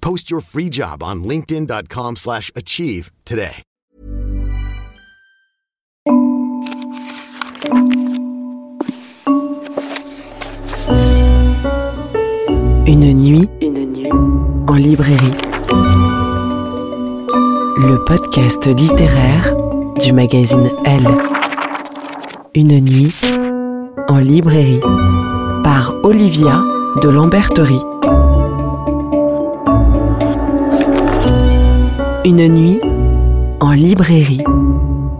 Post your free job on linkedin.com/achieve today. Une nuit en librairie. Le podcast littéraire du magazine Elle. Une nuit en librairie par Olivia de Lamberterie. Une nuit en librairie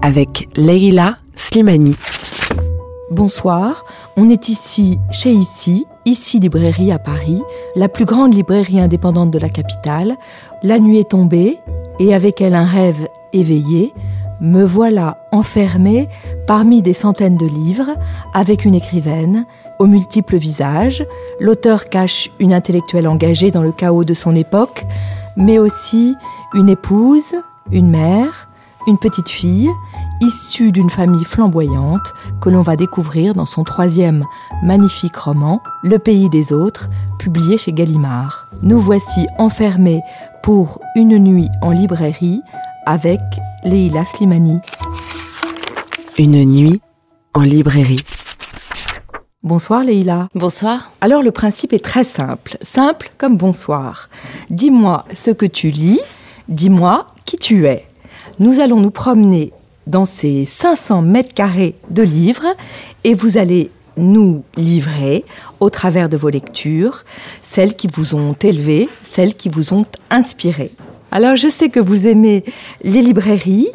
avec Leila Slimani. Bonsoir, on est ici chez Ici Librairie à Paris, la plus grande librairie indépendante de la capitale. La nuit est tombée et avec elle un rêve éveillé. Me voilà enfermée parmi des centaines de livres avec une écrivaine aux multiples visages. L'auteur cache une intellectuelle engagée dans le chaos de son époque, mais aussi une épouse, une mère, une petite fille, issue d'une famille flamboyante que l'on va découvrir dans son troisième magnifique roman, Le pays des autres, publié chez Gallimard. Nous voici enfermés pour une nuit en librairie avec Leila Slimani. Une nuit en librairie. Bonsoir Leila. Bonsoir. Alors le principe est très simple, simple comme bonsoir. Dis-moi ce que tu lis, dis-moi qui tu es. Nous allons nous promener dans ces 500 mètres carrés de livres et vous allez nous livrer, au travers de vos lectures, celles qui vous ont élevées, celles qui vous ont inspirées. Alors, je sais que vous aimez les librairies,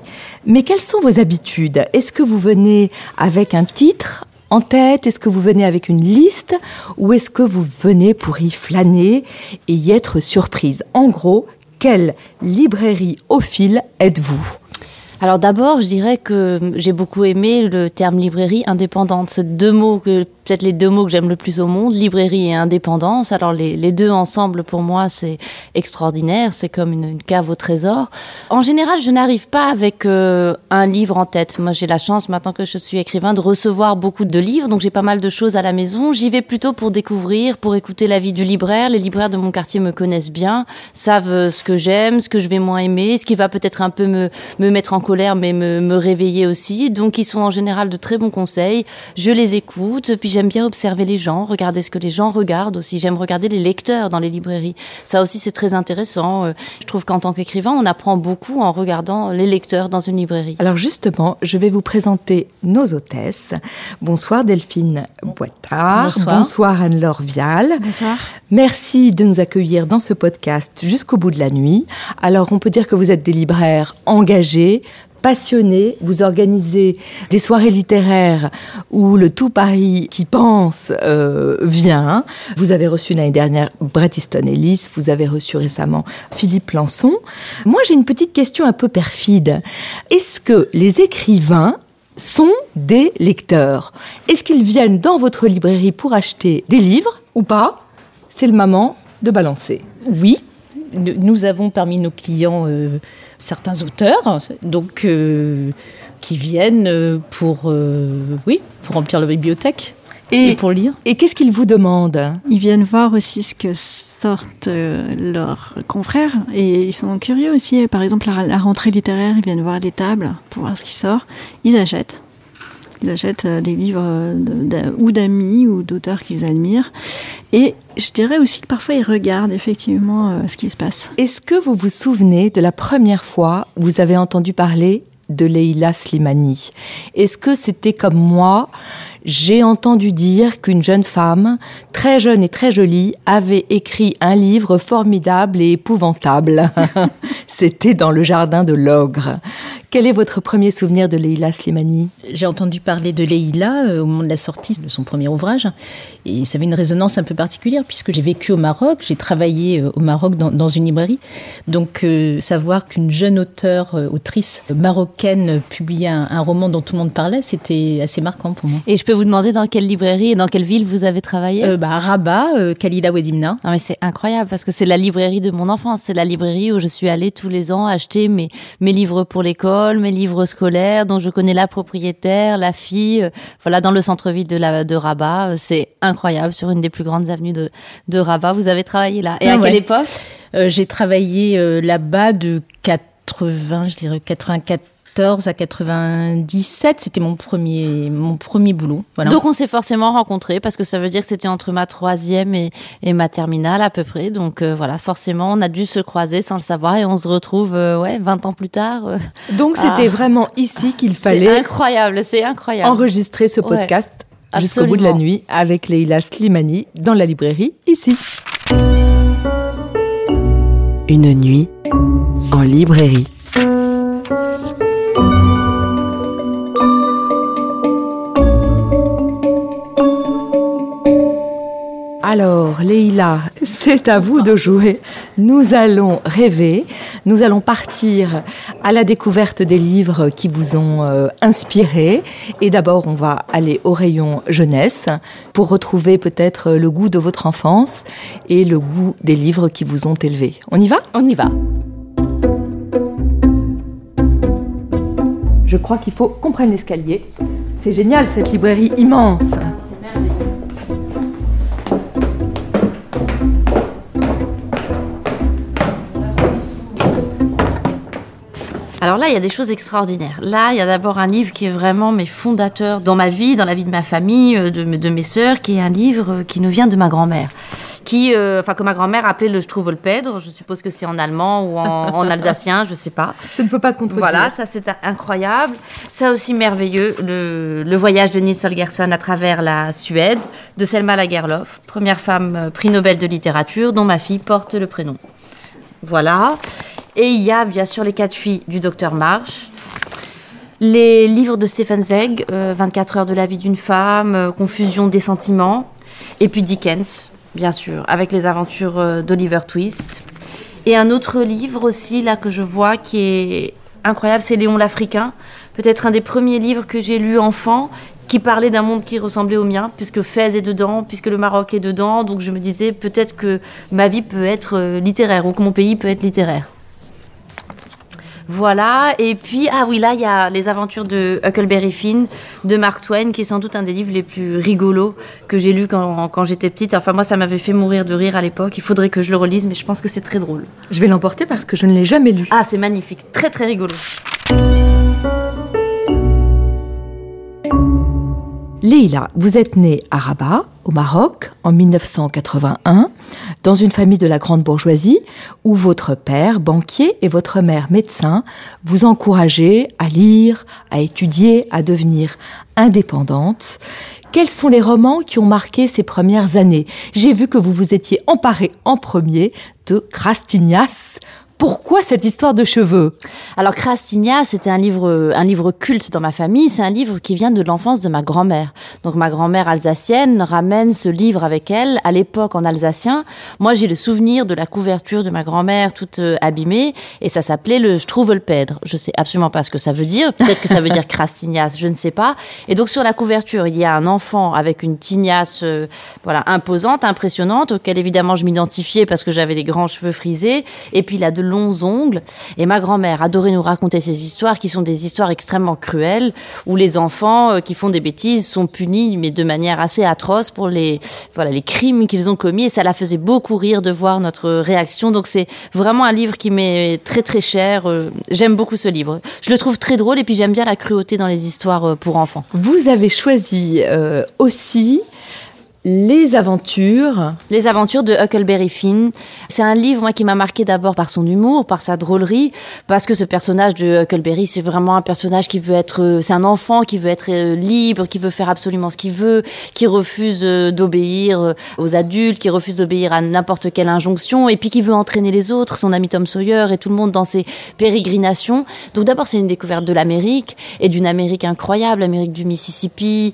mais quelles sont vos habitudes ? Est-ce que vous venez avec un titre en tête ? Est-ce que vous venez avec une liste ? Ou est-ce que vous venez pour y flâner et y être surprise ? En gros, quelle librairie au fil êtes-vous ? Alors d'abord, je dirais que j'ai beaucoup aimé le terme librairie indépendante. C'est peut-être les deux mots que j'aime le plus au monde, librairie et indépendance. Alors les deux ensemble, pour moi, c'est extraordinaire. C'est comme une cave au trésor. En général, je n'arrive pas avec un livre en tête. Moi, j'ai la chance, maintenant que je suis écrivain, de recevoir beaucoup de livres. Donc j'ai pas mal de choses à la maison. J'y vais plutôt pour découvrir, pour écouter l'avis du libraire. Les libraires de mon quartier me connaissent bien, savent ce que j'aime, ce que je vais moins aimer, ce qui va peut-être un peu me mettre en colère, mais me réveiller aussi. Donc, ils sont en général de très bons conseils. Je les écoute, puis j'aime bien observer les gens, regarder ce que les gens regardent aussi. J'aime regarder les lecteurs dans les librairies. Ça aussi, c'est très intéressant. Je trouve qu'en tant qu'écrivain, on apprend beaucoup en regardant les lecteurs dans une librairie. Alors justement, je vais vous présenter nos hôtesses. Bonsoir Delphine Boitard. Bonsoir. Bonsoir Anne-Laure Vial. Bonsoir. Merci de nous accueillir dans ce podcast jusqu'au bout de la nuit. Alors, on peut dire que vous êtes des libraires engagés, passionnés, vous organisez des soirées littéraires où le tout Paris qui pense vient. Vous avez reçu l'année dernière Bret Easton Ellis, vous avez reçu récemment Philippe Lançon. Moi, j'ai une petite question un peu perfide. Est-ce que les écrivains sont des lecteurs? Est-ce qu'ils viennent dans votre librairie pour acheter des livres ou pas? C'est le moment de balancer. Oui. Nous avons parmi nos clients certains auteurs, donc qui viennent pour remplir la bibliothèque et pour lire. Et qu'est-ce qu'ils vous demandent? Ils viennent voir aussi ce que sortent leurs confrères et ils sont curieux aussi. Par exemple, à la rentrée littéraire, ils viennent voir les tables pour voir ce qui sort. Ils achètent. Ils achètent des livres ou d'amis ou d'auteurs qu'ils admirent. Et je dirais aussi que parfois, ils regardent effectivement ce qui se passe. Est-ce que vous vous souvenez de la première fois où vous avez entendu parler de Leila Slimani? Est-ce que c'était comme moi, j'ai entendu dire qu'une jeune femme, très jeune et très jolie, avait écrit un livre formidable et épouvantable? C'était dans le jardin de l'ogre. Quel est votre premier souvenir de Leila Slimani? J'ai entendu parler de Leila au moment de la sortie de son premier ouvrage. Et ça avait une résonance un peu particulière puisque j'ai vécu au Maroc, j'ai travaillé au Maroc dans une librairie. Donc savoir qu'une jeune autrice marocaine publiait un roman dont tout le monde parlait, c'était assez marquant pour moi. Et je peux vous demander dans quelle librairie et dans quelle ville vous avez travaillé? À Rabat, Kalila Ouedimna. Ah, mais c'est incroyable parce que c'est la librairie de mon enfance. C'est la librairie où je suis allée tous les ans acheter mes livres pour l'école, mes livres scolaires dont je connais la propriétaire, la fille, voilà, dans le centre-ville de Rabat. C'est incroyable, sur une des plus grandes avenues de Rabat. Vous avez travaillé là. Et à quelle époque? J'ai travaillé là-bas de 94 à 97, c'était mon premier boulot. Voilà. Donc on s'est forcément rencontrés parce que ça veut dire que c'était entre ma troisième et ma terminale à peu près. Donc voilà, forcément on a dû se croiser sans le savoir et on se retrouve 20 ans plus tard. Donc c'était vraiment ici qu'il fallait. C'est incroyable. Enregistrer ce podcast jusqu'au bout de la nuit avec Leila Slimani dans la librairie ici. Une nuit en librairie. Alors, Leila, c'est à vous de jouer. Nous allons rêver, nous allons partir à la découverte des livres qui vous ont inspiré. Et d'abord, on va aller au rayon jeunesse pour retrouver peut-être le goût de votre enfance et le goût des livres qui vous ont élevé. On y va ? On y va. Je crois qu'il faut qu'on prenne l'escalier. C'est génial, cette librairie immense. Alors là, il y a des choses extraordinaires. Là, il y a d'abord un livre qui est vraiment mes fondateurs dans ma vie, dans la vie de ma famille, de mes sœurs, qui est un livre qui nous vient de ma grand-mère, que ma grand-mère appelait le Struwelpèdre. Je suppose que c'est en allemand ou en alsacien, je ne sais pas. Je ne peux pas contredire. Voilà, ça c'est incroyable. Ça aussi merveilleux, le voyage de Nils Holgersson à travers la Suède, de Selma Lagerlöf, première femme prix Nobel de littérature, dont ma fille porte le prénom. Voilà. Et il y a bien sûr Les quatre filles du docteur March, les livres de Stefan Zweig, 24 heures de la vie d'une femme, Confusion des sentiments, et puis Dickens, bien sûr, avec les aventures d'Oliver Twist. Et un autre livre aussi, là, que je vois, qui est incroyable, c'est Léon l'Africain, peut-être un des premiers livres que j'ai lu enfant, qui parlait d'un monde qui ressemblait au mien, puisque Fès est dedans, puisque le Maroc est dedans, donc je me disais peut-être que ma vie peut être littéraire, ou que mon pays peut être littéraire. Voilà, et puis, là, il y a Les aventures de Huckleberry Finn, de Mark Twain, qui est sans doute un des livres les plus rigolos que j'ai lu quand j'étais petite. Enfin, moi, ça m'avait fait mourir de rire à l'époque. Il faudrait que je le relise, mais je pense que c'est très drôle. Je vais l'emporter parce que je ne l'ai jamais lu. Ah, c'est magnifique. Très, très rigolo. Leila, vous êtes née à Rabat, au Maroc, en 1981, dans une famille de la grande bourgeoisie, où votre père, banquier, et votre mère, médecin, vous encouragez à lire, à étudier, à devenir indépendante. Quels sont les romans qui ont marqué ces premières années ? J'ai vu que vous vous étiez emparée en premier de Crastignas, Pourquoi cette histoire de cheveux ? Alors Crastigna, c'était un livre culte dans ma famille. C'est un livre qui vient de l'enfance de ma grand-mère. Donc ma grand-mère alsacienne ramène ce livre avec elle, à l'époque en alsacien. Moi, j'ai le souvenir de la couverture de ma grand-mère toute abîmée, et ça s'appelait le Struwelpèdre. Je sais absolument pas ce que ça veut dire. Peut-être que ça veut dire Crastignasse, je ne sais pas. Et donc sur la couverture, il y a un enfant avec une tignasse, imposante, impressionnante, auquel évidemment je m'identifiais parce que j'avais des grands cheveux frisés. Et puis il a de longs ongles, et ma grand-mère adorait nous raconter ces histoires qui sont des histoires extrêmement cruelles, où les enfants qui font des bêtises sont punis mais de manière assez atroce pour les crimes qu'ils ont commis, et ça la faisait beaucoup rire de voir notre réaction. Donc c'est vraiment un livre qui m'est très très cher. J'aime beaucoup ce livre, je le trouve très drôle, et puis j'aime bien la cruauté dans les histoires pour enfants. Vous avez choisi aussi Les aventures de Huckleberry Finn. C'est un livre, moi, qui m'a marqué d'abord par son humour, par sa drôlerie, parce que ce personnage de Huckleberry, c'est vraiment un personnage qui veut être, c'est un enfant qui veut être libre, qui veut faire absolument ce qu'il veut, qui refuse d'obéir aux adultes, qui refuse d'obéir à n'importe quelle injonction, et puis qui veut entraîner les autres, son ami Tom Sawyer et tout le monde dans ses pérégrinations. Donc d'abord, c'est une découverte de l'Amérique, et d'une Amérique incroyable, l'Amérique du Mississippi.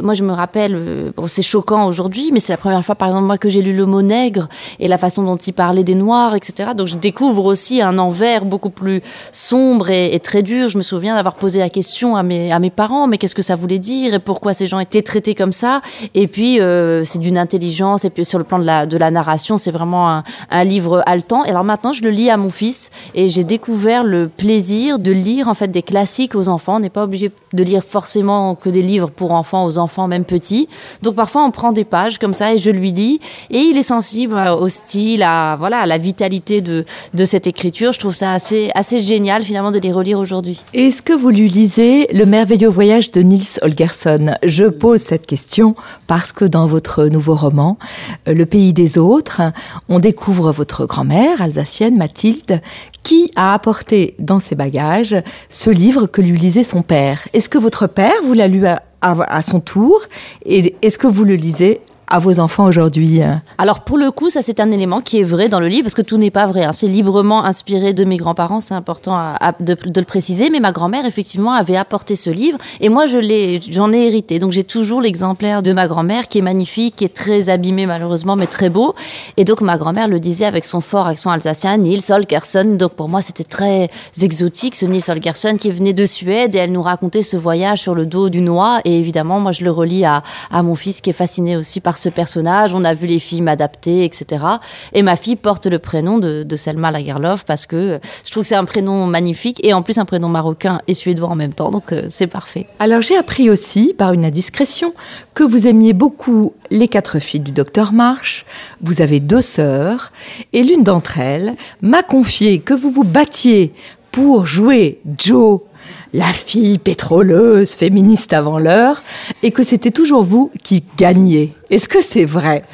Moi, je me rappelle, c'est choquant aujourd'hui, mais c'est la première fois, par exemple, moi, que j'ai lu le mot nègre et la façon dont il parlait des Noirs, etc. Donc je découvre aussi un envers beaucoup plus sombre et très dur. Je me souviens d'avoir posé la question à mes parents, mais qu'est-ce que ça voulait dire et pourquoi ces gens étaient traités comme ça. Et puis c'est d'une intelligence, et puis sur le plan de la narration, c'est vraiment un livre haletant. Et alors maintenant, je le lis à mon fils, et j'ai découvert le plaisir de lire en fait des classiques aux enfants. On n'est pas obligé de lire forcément que des livres pour enfants aux enfants, même petits. Donc parfois on prend des pages comme ça et je lui lis, et il est sensible au style, à la vitalité de cette écriture. Je trouve ça assez génial finalement de les relire aujourd'hui. Est-ce que vous lui lisez Le merveilleux voyage de Nils Holgersson ? Je pose cette question parce que dans votre nouveau roman, Le pays des autres, on découvre votre grand-mère alsacienne Mathilde qui a apporté dans ses bagages ce livre que lui lisait son père. Est-ce que votre père vous l'a lu à son tour, et est-ce que vous le lisez à vos enfants aujourd'hui? Alors pour le coup, ça c'est un élément qui est vrai dans le livre, parce que tout n'est pas vrai. C'est librement inspiré de mes grands-parents, c'est important de le préciser, mais ma grand-mère effectivement avait apporté ce livre, et moi j'en ai hérité. Donc j'ai toujours l'exemplaire de ma grand-mère qui est magnifique, qui est très abîmé malheureusement, mais très beau. Et donc ma grand-mère le disait avec son fort accent alsacien, Nils Holgersson. Donc pour moi c'était très exotique, ce Nils Holgersson qui venait de Suède, et elle nous racontait ce voyage sur le dos d'une oie. Et évidemment moi je le relis à mon fils qui est fasciné aussi par ce personnage. On a vu les films adaptés, etc. Et ma fille porte le prénom de Selma Lagerlöf, parce que je trouve que c'est un prénom magnifique, et en plus un prénom marocain et suédois en même temps, donc c'est parfait. Alors j'ai appris aussi, par une indiscrétion, que vous aimiez beaucoup Les quatre filles du docteur March. Vous avez 2 sœurs, et l'une d'entre elles m'a confié que vous vous battiez pour jouer Joe, la fille pétroleuse, féministe avant l'heure, et que c'était toujours vous qui gagniez. Est-ce que c'est vrai ?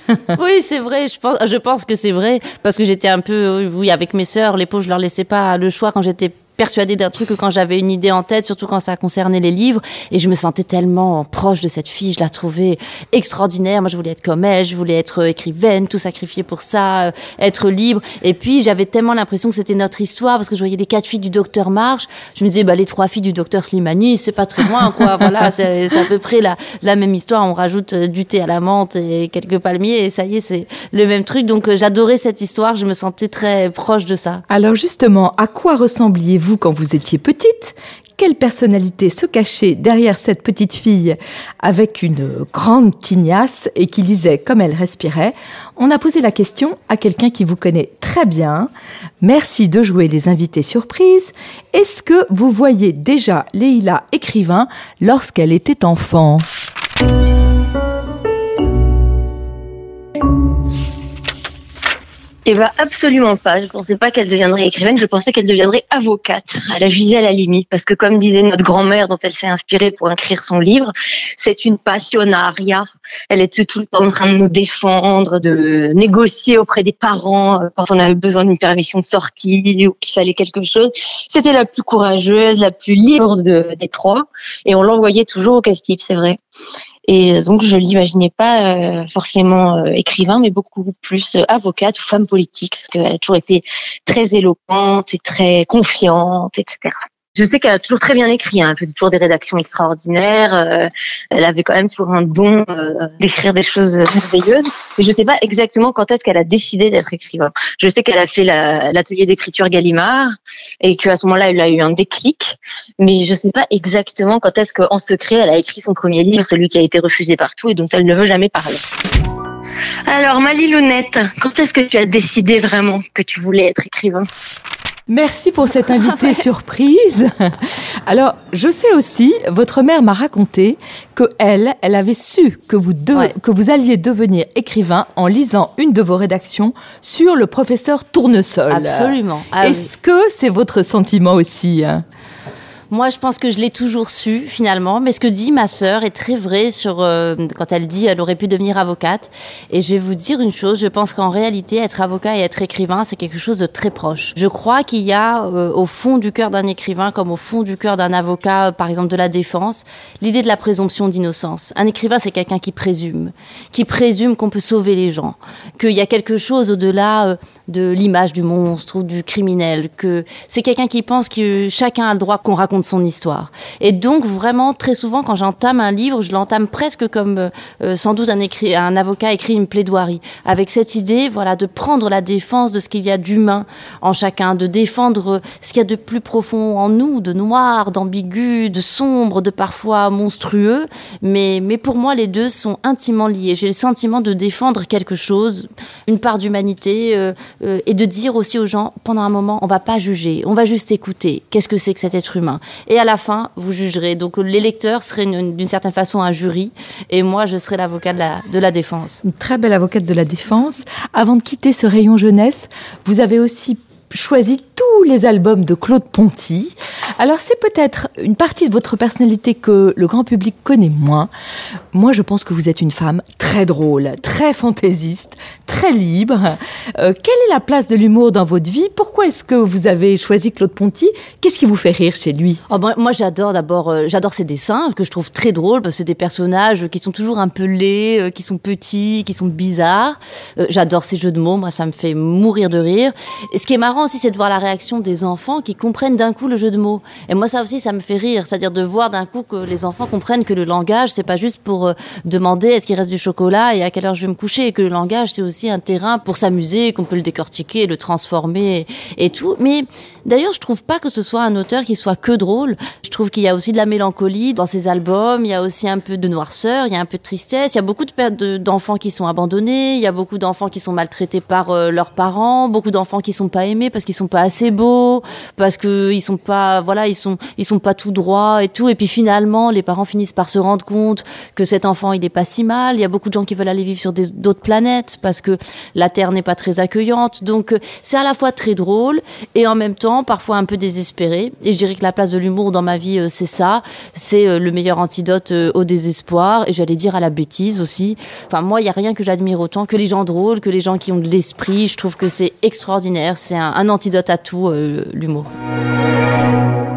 Oui, c'est vrai. Je pense que c'est vrai, parce que j'étais un peu, avec mes sœurs, les pauvres, je leur laissais pas le choix quand j'étais persuadée d'un truc, quand j'avais une idée en tête, surtout quand ça concernait les livres, et je me sentais tellement proche de cette fille, je la trouvais extraordinaire. Moi je voulais être comme elle, je voulais être écrivaine, tout sacrifier pour ça, être libre. Et puis j'avais tellement l'impression que c'était notre histoire, parce que je voyais les 4 filles du docteur March, je me disais les 3 filles du docteur Slimani, c'est pas très loin quoi, c'est à peu près la même histoire, on rajoute du thé à la menthe et quelques palmiers et ça y est, c'est le même truc. Donc j'adorais cette histoire, je me sentais très proche de ça. Alors justement, à quoi ressembliez-vous quand vous étiez petite? Quelle personnalité se cachait derrière cette petite fille avec une grande tignasse et qui lisait comme elle respirait? On a posé la question à quelqu'un qui vous connaît très bien. Merci de jouer les invités surprises. Est-ce que vous voyez déjà Leila écrivain lorsqu'elle était enfant? Eh ben absolument pas. Je pensais pas qu'elle deviendrait écrivaine. Je pensais qu'elle deviendrait avocate, à la Gisèle Halimi, parce que comme disait notre grand-mère, dont elle s'est inspirée pour écrire son livre, c'est une passionnariat. Elle était tout le temps en train de nous défendre, de négocier auprès des parents quand on avait besoin d'une permission de sortie ou qu'il fallait quelque chose. C'était la plus courageuse, la plus libre des 3, et on l'envoyait toujours au casse-pipe, c'est vrai. Et donc, je l'imaginais pas forcément écrivain, mais beaucoup plus avocate ou femme politique, parce qu'elle a toujours été très éloquente et très confiante, etc. Je sais qu'elle a toujours très bien écrit, hein. Elle faisait toujours des rédactions extraordinaires, elle avait quand même toujours un don d'écrire des choses merveilleuses, mais je sais pas exactement quand est-ce qu'elle a décidé d'être écrivain. Je sais qu'elle a fait l'atelier d'écriture Gallimard et qu'à ce moment-là, elle a eu un déclic, mais je sais pas exactement quand est-ce qu'en secret, elle a écrit son premier livre, celui qui a été refusé partout et dont elle ne veut jamais parler. Alors, ma Lilounette, quand est-ce que tu as décidé vraiment que tu voulais être écrivain ? Merci pour cette invitée surprise. Alors, je sais aussi, votre mère m'a raconté que elle avait su que que vous alliez devenir écrivain en lisant une de vos rédactions sur le professeur Tournesol. Absolument. Ah, est-ce que c'est votre sentiment aussi ? Moi, je pense que je l'ai toujours su, finalement. Mais ce que dit ma sœur est très vrai sur quand elle dit elle aurait pu devenir avocate. Et je vais vous dire une chose, je pense qu'en réalité, être avocat et être écrivain, c'est quelque chose de très proche. Je crois qu'il y a au fond du cœur d'un écrivain, comme au fond du cœur d'un avocat, par exemple de la défense, l'idée de la présomption d'innocence. Un écrivain, c'est quelqu'un qui présume qu'on peut sauver les gens, qu'il y a quelque chose au-delà de l'image du monstre ou du criminel, que c'est quelqu'un qui pense que chacun a le droit qu'on raconte de son histoire. Et donc vraiment très souvent quand j'entame un livre, je l'entame presque comme sans doute un avocat écrit une plaidoirie, avec cette idée de prendre la défense de ce qu'il y a d'humain en chacun, de défendre ce qu'il y a de plus profond en nous, de noir, d'ambigu, de sombre, de parfois monstrueux, mais pour moi les deux sont intimement liés. J'ai le sentiment de défendre quelque chose, une part d'humanité et de dire aussi aux gens pendant un moment on va pas juger, on va juste écouter. Qu'est-ce que c'est que cet être humain ? Et à la fin, vous jugerez. Donc, les lecteurs seraient d'une certaine façon un jury et moi, je serais l'avocat de la défense. Une très belle avocate de la défense. Avant de quitter ce rayon jeunesse, vous avez aussi choisi tous les albums de Claude Ponty. Alors, c'est peut-être une partie de votre personnalité que le grand public connaît moins. Moi, je pense que vous êtes une femme très drôle, très fantaisiste, très libre. Quelle est la place de l'humour dans votre vie ? Pourquoi est-ce que vous avez choisi Claude Ponty ? Qu'est-ce qui vous fait rire chez lui ? Moi, j'adore d'abord ses dessins, que je trouve très drôles, parce que c'est des personnages qui sont toujours un peu laids, qui sont petits, qui sont bizarres. J'adore ses jeux de mots, moi, ça me fait mourir de rire. Et ce qui est marrant aussi, c'est de voir la réaction des enfants qui comprennent d'un coup le jeu de mots. Et moi, ça aussi, ça me fait rire. C'est-à-dire de voir d'un coup que les enfants comprennent que le langage, c'est pas juste pour demander est-ce qu'il reste du chocolat et à quelle heure je vais me coucher. Et que le langage, c'est aussi un terrain pour s'amuser, qu'on peut le décortiquer, le transformer et tout. Mais d'ailleurs, je trouve pas que ce soit un auteur qui soit que drôle. Je trouve qu'il y a aussi de la mélancolie dans ses albums. Il y a aussi un peu de noirceur, il y a un peu de tristesse. Il y a beaucoup d'enfants qui sont abandonnés. Il y a beaucoup d'enfants qui sont maltraités par leurs parents. Beaucoup d'enfants qui sont pas aimés parce qu'ils sont pas assez beaux, parce que ils sont pas, ils sont pas tout droits et tout. Et puis finalement, les parents finissent par se rendre compte que cet enfant, il est pas si mal. Il y a beaucoup de gens qui veulent aller vivre sur d'autres planètes parce que la Terre n'est pas très accueillante. Donc, c'est à la fois très drôle et en même temps, parfois un peu désespéré. Et je dirais que la place de l'humour dans ma vie, c'est ça. C'est le meilleur antidote au désespoir et j'allais dire à la bêtise aussi. Enfin, moi, il y a rien que j'admire autant que les gens drôles, que les gens qui ont de l'esprit. Je trouve que c'est extraordinaire. C'est un antidote à tout, l'humour.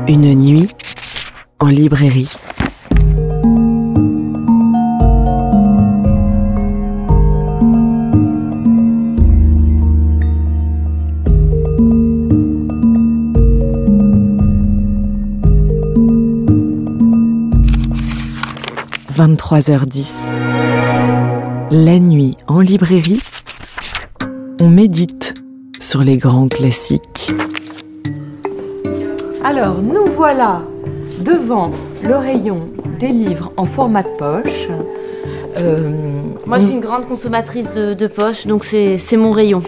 Une nuit en librairie. « 23h10. La nuit en librairie, on médite sur les grands classiques. » Alors, nous voilà devant le rayon des livres en format de poche. Moi, je suis une grande consommatrice de poche, donc c'est mon rayon.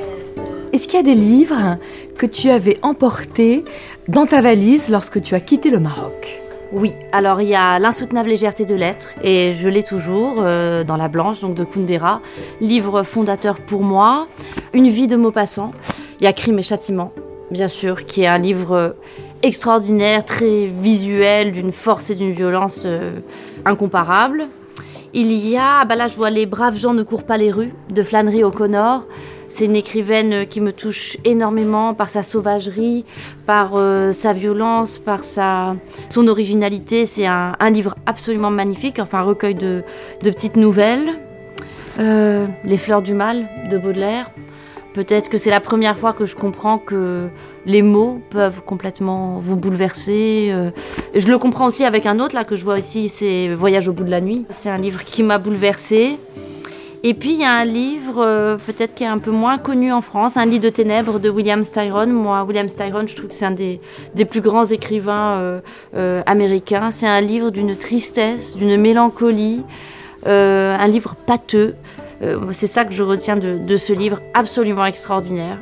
Est-ce qu'il y a des livres que tu avais emportés dans ta valise lorsque tu as quitté le Maroc ? Oui, alors il y a L'insoutenable légèreté de l'être, et je l'ai toujours dans la blanche, donc de Kundera, livre fondateur pour moi. Une vie de Maupassant. Il y a Crime et Châtiment, bien sûr, qui est un livre extraordinaire, très visuel, d'une force et d'une violence incomparables. Il y a, là je vois Les braves gens ne courent pas les rues, de Flannery O'Connor. C'est une écrivaine qui me touche énormément par sa sauvagerie, par sa violence, par son originalité. C'est un livre absolument magnifique, enfin un recueil de petites nouvelles. Les fleurs du mal de Baudelaire. Peut-être que c'est la première fois que je comprends que les mots peuvent complètement vous bouleverser. Je le comprends aussi avec un autre là, que je vois ici, c'est Voyage au bout de la nuit. C'est un livre qui m'a bouleversée. Et puis il y a un livre peut-être qui est un peu moins connu en France, Un lit de ténèbres de William Styron. Moi, William Styron, je trouve que c'est un des plus grands écrivains américains. C'est un livre d'une tristesse, d'une mélancolie, un livre pâteux. C'est ça que je retiens de ce livre absolument extraordinaire.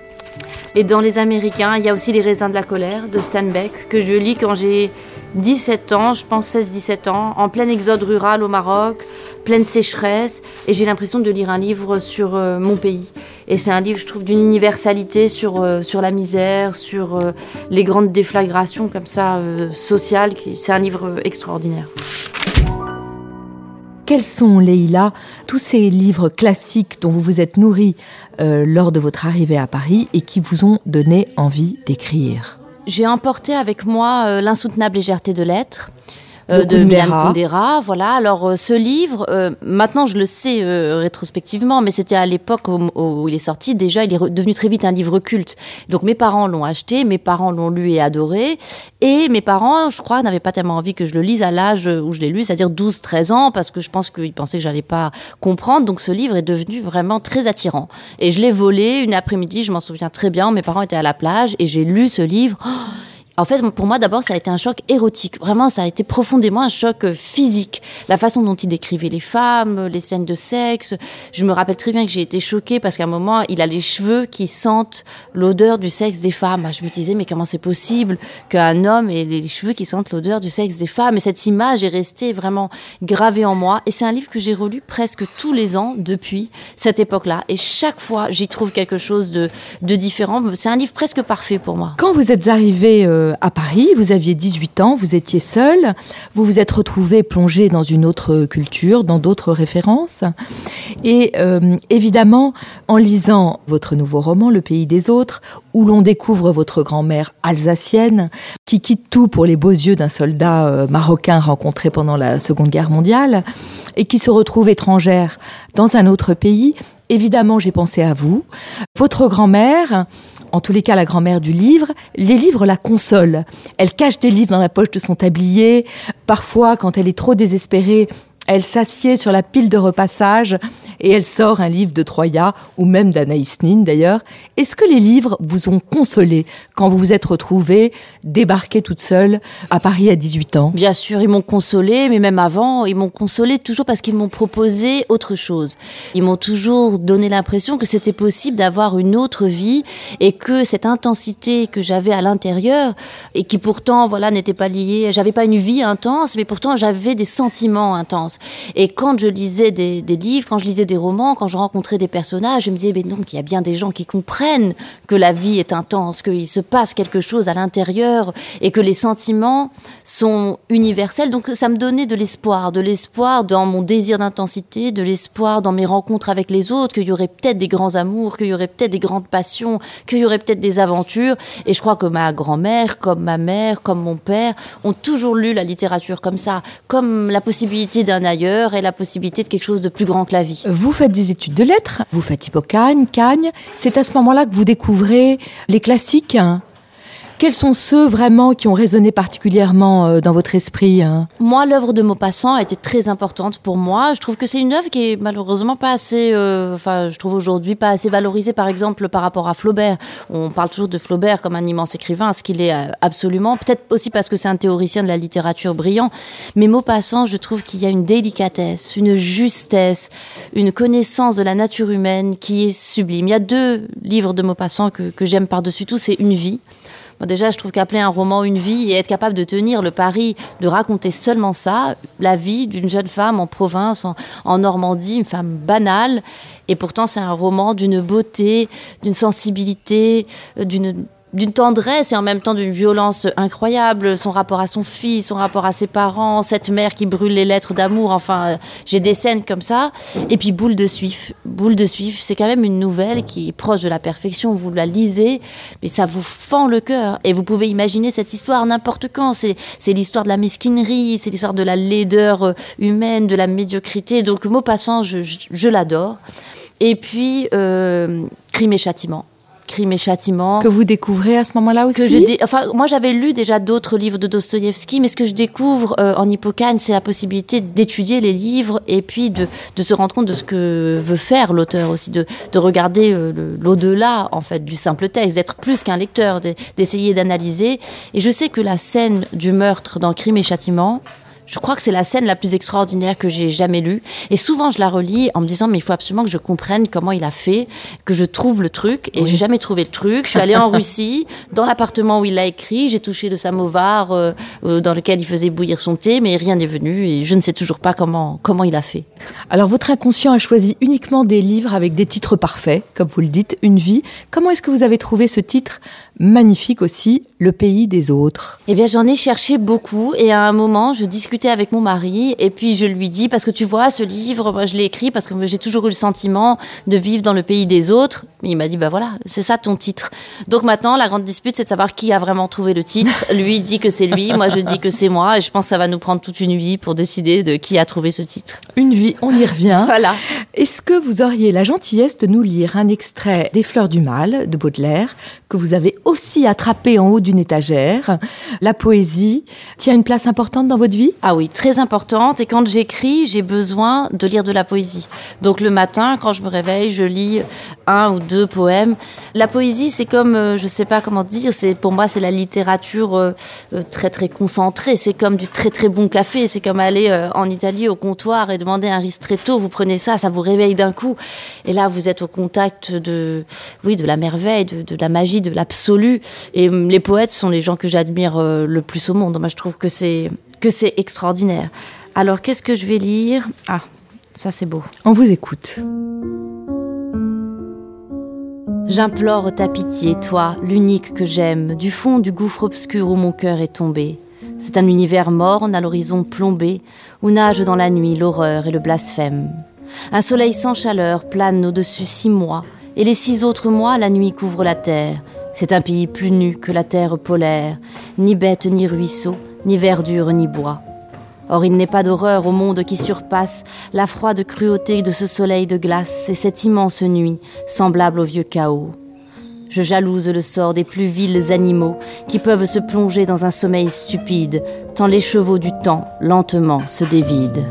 Et dans Les Américains, il y a aussi Les raisins de la colère de Stan Beck, que je lis quand j'ai 17 ans, je pense 16-17 ans, en plein exode rural au Maroc, pleine sécheresse, et j'ai l'impression de lire un livre sur mon pays. Et c'est un livre, je trouve, d'une universalité sur la misère, sur les grandes déflagrations comme ça, sociales. C'est un livre extraordinaire. Quels sont, Leïla, tous ces livres classiques dont vous vous êtes nourrie lors de votre arrivée à Paris et qui vous ont donné envie d'écrire ? J'ai emporté avec moi L'insoutenable légèreté de l'être de Milan Kundera. Voilà. Alors ce livre, maintenant je le sais rétrospectivement, mais c'était à l'époque où il est sorti. Déjà, il est devenu très vite un livre culte. Donc mes parents l'ont acheté, mes parents l'ont lu et adoré. Et mes parents, je crois, n'avaient pas tellement envie que je le lise à l'âge où je l'ai lu, c'est-à-dire 12-13 ans, parce que je pense qu'ils pensaient que j'allais pas comprendre. Donc ce livre est devenu vraiment très attirant. Et je l'ai volé une après-midi, je m'en souviens très bien, mes parents étaient à la plage et j'ai lu ce livre. Oh, en fait, pour moi, d'abord, ça a été un choc érotique. Vraiment, ça a été profondément un choc physique. La façon dont il décrivait les femmes, les scènes de sexe. Je me rappelle très bien que j'ai été choquée parce qu'à un moment, il a les cheveux qui sentent l'odeur du sexe des femmes. Je me disais, mais comment c'est possible qu'un homme ait les cheveux qui sentent l'odeur du sexe des femmes ? Et cette image est restée vraiment gravée en moi. Et c'est un livre que j'ai relu presque tous les ans depuis cette époque-là. Et chaque fois, j'y trouve quelque chose de différent. C'est un livre presque parfait pour moi. Quand vous êtes arrivée à Paris, vous aviez 18 ans, vous étiez seule, vous vous êtes retrouvée plongée dans une autre culture, dans d'autres références. Et évidemment, en lisant votre nouveau roman, Le pays des autres, où l'on découvre votre grand-mère alsacienne, qui quitte tout pour les beaux yeux d'un soldat marocain rencontré pendant la Seconde Guerre mondiale, et qui se retrouve étrangère dans un autre pays, évidemment, j'ai pensé à vous. Votre grand-mère, en tous les cas la grand-mère du livre, les livres la consolent. Elle cache des livres dans la poche de son tablier. Parfois, quand elle est trop désespérée, elle s'assied sur la pile de repassage et elle sort un livre de Troya, ou même d'Anaïs Nin d'ailleurs. Est-ce que les livres vous ont consolé quand vous vous êtes retrouvée, débarquée toute seule à Paris à 18 ans ? Bien sûr, ils m'ont consolée, mais même avant, ils m'ont consolée toujours parce qu'ils m'ont proposé autre chose. Ils m'ont toujours donné l'impression que c'était possible d'avoir une autre vie et que cette intensité que j'avais à l'intérieur et qui pourtant, voilà, n'était pas liée, j'avais pas une vie intense, mais pourtant j'avais des sentiments intenses. Et quand je lisais des livres, quand je lisais des romans, quand je rencontrais des personnages, je me disais, mais donc il y a bien des gens qui comprennent que la vie est intense, qu'il se passe quelque chose à l'intérieur et que les sentiments sont universels. Donc ça me donnait de l'espoir dans mon désir d'intensité, de l'espoir dans mes rencontres avec les autres, qu'il y aurait peut-être des grands amours, qu'il y aurait peut-être des grandes passions, qu'il y aurait peut-être des aventures. Et je crois que ma grand-mère, comme ma mère, comme mon père, ont toujours lu la littérature comme ça, comme la possibilité d'un ailleurs et la possibilité de quelque chose de plus grand que la vie. Vous faites des études de lettres, vous faites Hippocagne, Cagne. C'est à ce moment-là que vous découvrez les classiques. Quels sont ceux vraiment qui ont résonné particulièrement dans votre esprit ? Moi, l'œuvre de Maupassant a été très importante pour moi. Je trouve que c'est une œuvre qui est malheureusement pas assez, je trouve aujourd'hui pas assez valorisée, par exemple, par rapport à Flaubert. On parle toujours de Flaubert comme un immense écrivain, ce qu'il est absolument. Peut-être aussi parce que c'est un théoricien de la littérature brillant. Mais Maupassant, je trouve qu'il y a une délicatesse, une justesse, une connaissance de la nature humaine qui est sublime. Il y a deux livres de Maupassant que j'aime par-dessus tout. C'est Une vie. Déjà, je trouve qu'appeler un roman Une vie et être capable de tenir le pari, de raconter seulement ça, la vie d'une jeune femme en province, en Normandie, une femme banale. Et pourtant, c'est un roman d'une beauté, d'une sensibilité, d'une d'une tendresse et en même temps d'une violence incroyable, son rapport à son fils, son rapport à ses parents, cette mère qui brûle les lettres d'amour, enfin j'ai des scènes comme ça. Et puis Boule de Suif, c'est quand même une nouvelle qui est proche de la perfection, vous la lisez mais ça vous fend le cœur et vous pouvez imaginer cette histoire n'importe quand, c'est l'histoire de la mesquinerie, c'est l'histoire de la laideur humaine, de la médiocrité, donc mot passant je l'adore. Et puis Crime et Châtiment. Que vous découvrez à ce moment-là aussi ? Moi, j'avais lu déjà d'autres livres de Dostoïevski, mais ce que je découvre en Hippocane, c'est la possibilité d'étudier les livres et puis de se rendre compte de ce que veut faire l'auteur aussi, de regarder l'au-delà, en fait, du simple texte, d'être plus qu'un lecteur, d'essayer d'analyser. Et je sais que la scène du meurtre dans Crime et Châtiment... Je crois que c'est la scène la plus extraordinaire que j'ai jamais lue. Et souvent, je la relis en me disant, mais il faut absolument que je comprenne comment il a fait, que je trouve le truc. Et j'ai jamais trouvé le truc. Je suis allée en Russie, dans l'appartement où il l'a écrit. J'ai touché le samovar dans lequel il faisait bouillir son thé, mais rien n'est venu. Et je ne sais toujours pas comment il a fait. Alors, votre inconscient a choisi uniquement des livres avec des titres parfaits, comme vous le dites, Une vie. Comment est-ce que vous avez trouvé ce titre magnifique aussi, Le pays des autres ? Eh bien, j'en ai cherché beaucoup. Et à un moment, je discutais avec mon mari et puis je lui dis, parce que tu vois ce livre, moi je l'ai écrit parce que j'ai toujours eu le sentiment de vivre dans le pays des autres. Il m'a dit bah voilà, c'est ça ton titre. Donc maintenant la grande dispute c'est de savoir qui a vraiment trouvé le titre. Lui dit que c'est lui, moi je dis que c'est moi, et je pense que ça va nous prendre toute une vie pour décider de qui a trouvé ce titre. Une vie, on y revient. Voilà. Est-ce que vous auriez la gentillesse de nous lire un extrait des Fleurs du Mal de Baudelaire que vous avez aussi attrapé en haut d'une étagère? La poésie tient une place importante dans votre vie ? Ah oui, très importante. Et quand j'écris, j'ai besoin de lire de la poésie. Donc le matin, quand je me réveille, je lis un ou deux poèmes. La poésie, c'est comme, je sais pas comment dire, pour moi, c'est la littérature très très concentrée. C'est comme du très très bon café. C'est comme aller en Italie au comptoir et demander un ristretto. Vous prenez ça, ça vous réveille d'un coup. Et là, vous êtes au contact de la merveille, de la magie, de l'absolu. Et les poètes sont les gens que j'admire le plus au monde. Moi, je trouve que c'est extraordinaire. Alors, qu'est-ce que je vais lire ? Ah, ça c'est beau. On vous écoute. J'implore ta pitié, toi, l'unique que j'aime, du fond du gouffre obscur où mon cœur est tombé. C'est un univers morne à l'horizon plombé, où nage dans la nuit l'horreur et le blasphème. Un soleil sans chaleur plane au-dessus 6 mois, et les 6 autres mois, la nuit couvre la terre. C'est un pays plus nu que la terre polaire, ni bête ni ruisseau, ni verdure, ni bois. Or, il n'est pas d'horreur au monde qui surpasse la froide cruauté de ce soleil de glace et cette immense nuit, semblable au vieux chaos. Je jalouse le sort des plus vils animaux qui peuvent se plonger dans un sommeil stupide, tant les chevaux du temps, lentement, se dévident.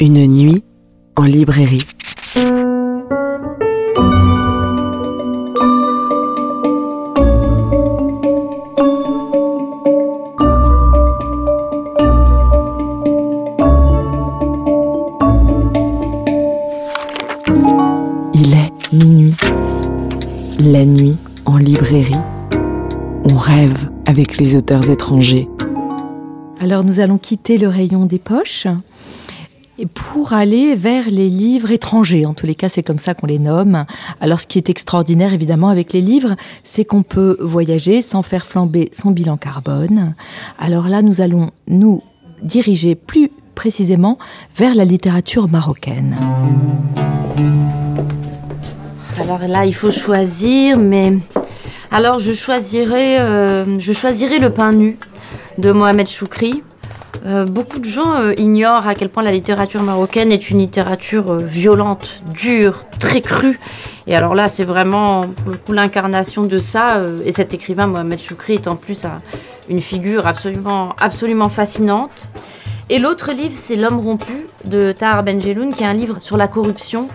Une nuit en librairie. La nuit en librairie, on rêve avec les auteurs étrangers. Alors nous allons quitter le rayon des poches pour aller vers les livres étrangers. En tous les cas, c'est comme ça qu'on les nomme. Alors ce qui est extraordinaire évidemment avec les livres, c'est qu'on peut voyager sans faire flamber son bilan carbone. Alors là, nous allons nous diriger plus précisément vers la littérature marocaine. Alors là, il faut choisir, mais alors je choisirais Le pain nu de Mohamed Choukri. Beaucoup de gens ignorent à quel point la littérature marocaine est une littérature violente, dure, très crue. Et alors là, c'est vraiment pour le coup l'incarnation de ça. Et cet écrivain Mohamed Choukri est en plus une figure absolument fascinante. Et l'autre livre, c'est L'homme rompu de Tahar Ben Jeloun, qui est un livre sur la corruption,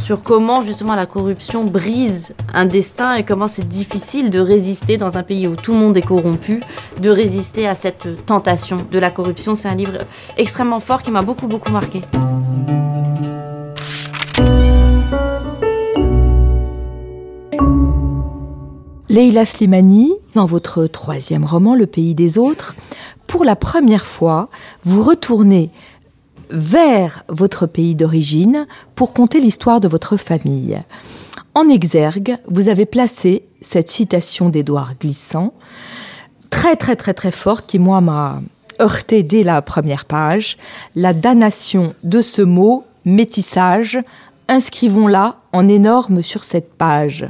sur comment justement la corruption brise un destin et comment c'est difficile de résister dans un pays où tout le monde est corrompu, de résister à cette tentation de la corruption. C'est un livre extrêmement fort qui m'a beaucoup marqué. Leila Slimani, dans votre 3e roman, Le pays des autres, pour la première fois, vous retournez vers votre pays d'origine pour conter l'histoire de votre famille. En exergue, vous avez placé cette citation d'Édouard Glissant, très très très très forte, qui moi m'a heurtée dès la première page. La damnation de ce mot, métissage, inscrivons-la en énorme sur cette page.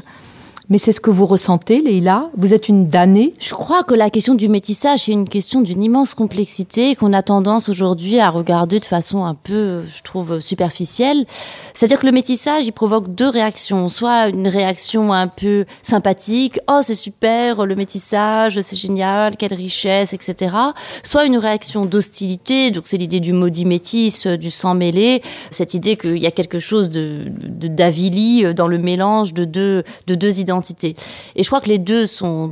Mais c'est ce que vous ressentez, Leïla ? Vous êtes une damnée ? Je crois que la question du métissage est une question d'une immense complexité qu'on a tendance aujourd'hui à regarder de façon un peu, je trouve, superficielle. C'est-à-dire que le métissage, il provoque deux réactions. Soit une réaction un peu sympathique, « Oh, c'est super, le métissage, c'est génial, quelle richesse, etc. » Soit une réaction d'hostilité, donc c'est l'idée du maudit métis, du sang mêlé, cette idée qu'il y a quelque chose d'avili dans le mélange de deux identités. Et je crois que les deux sont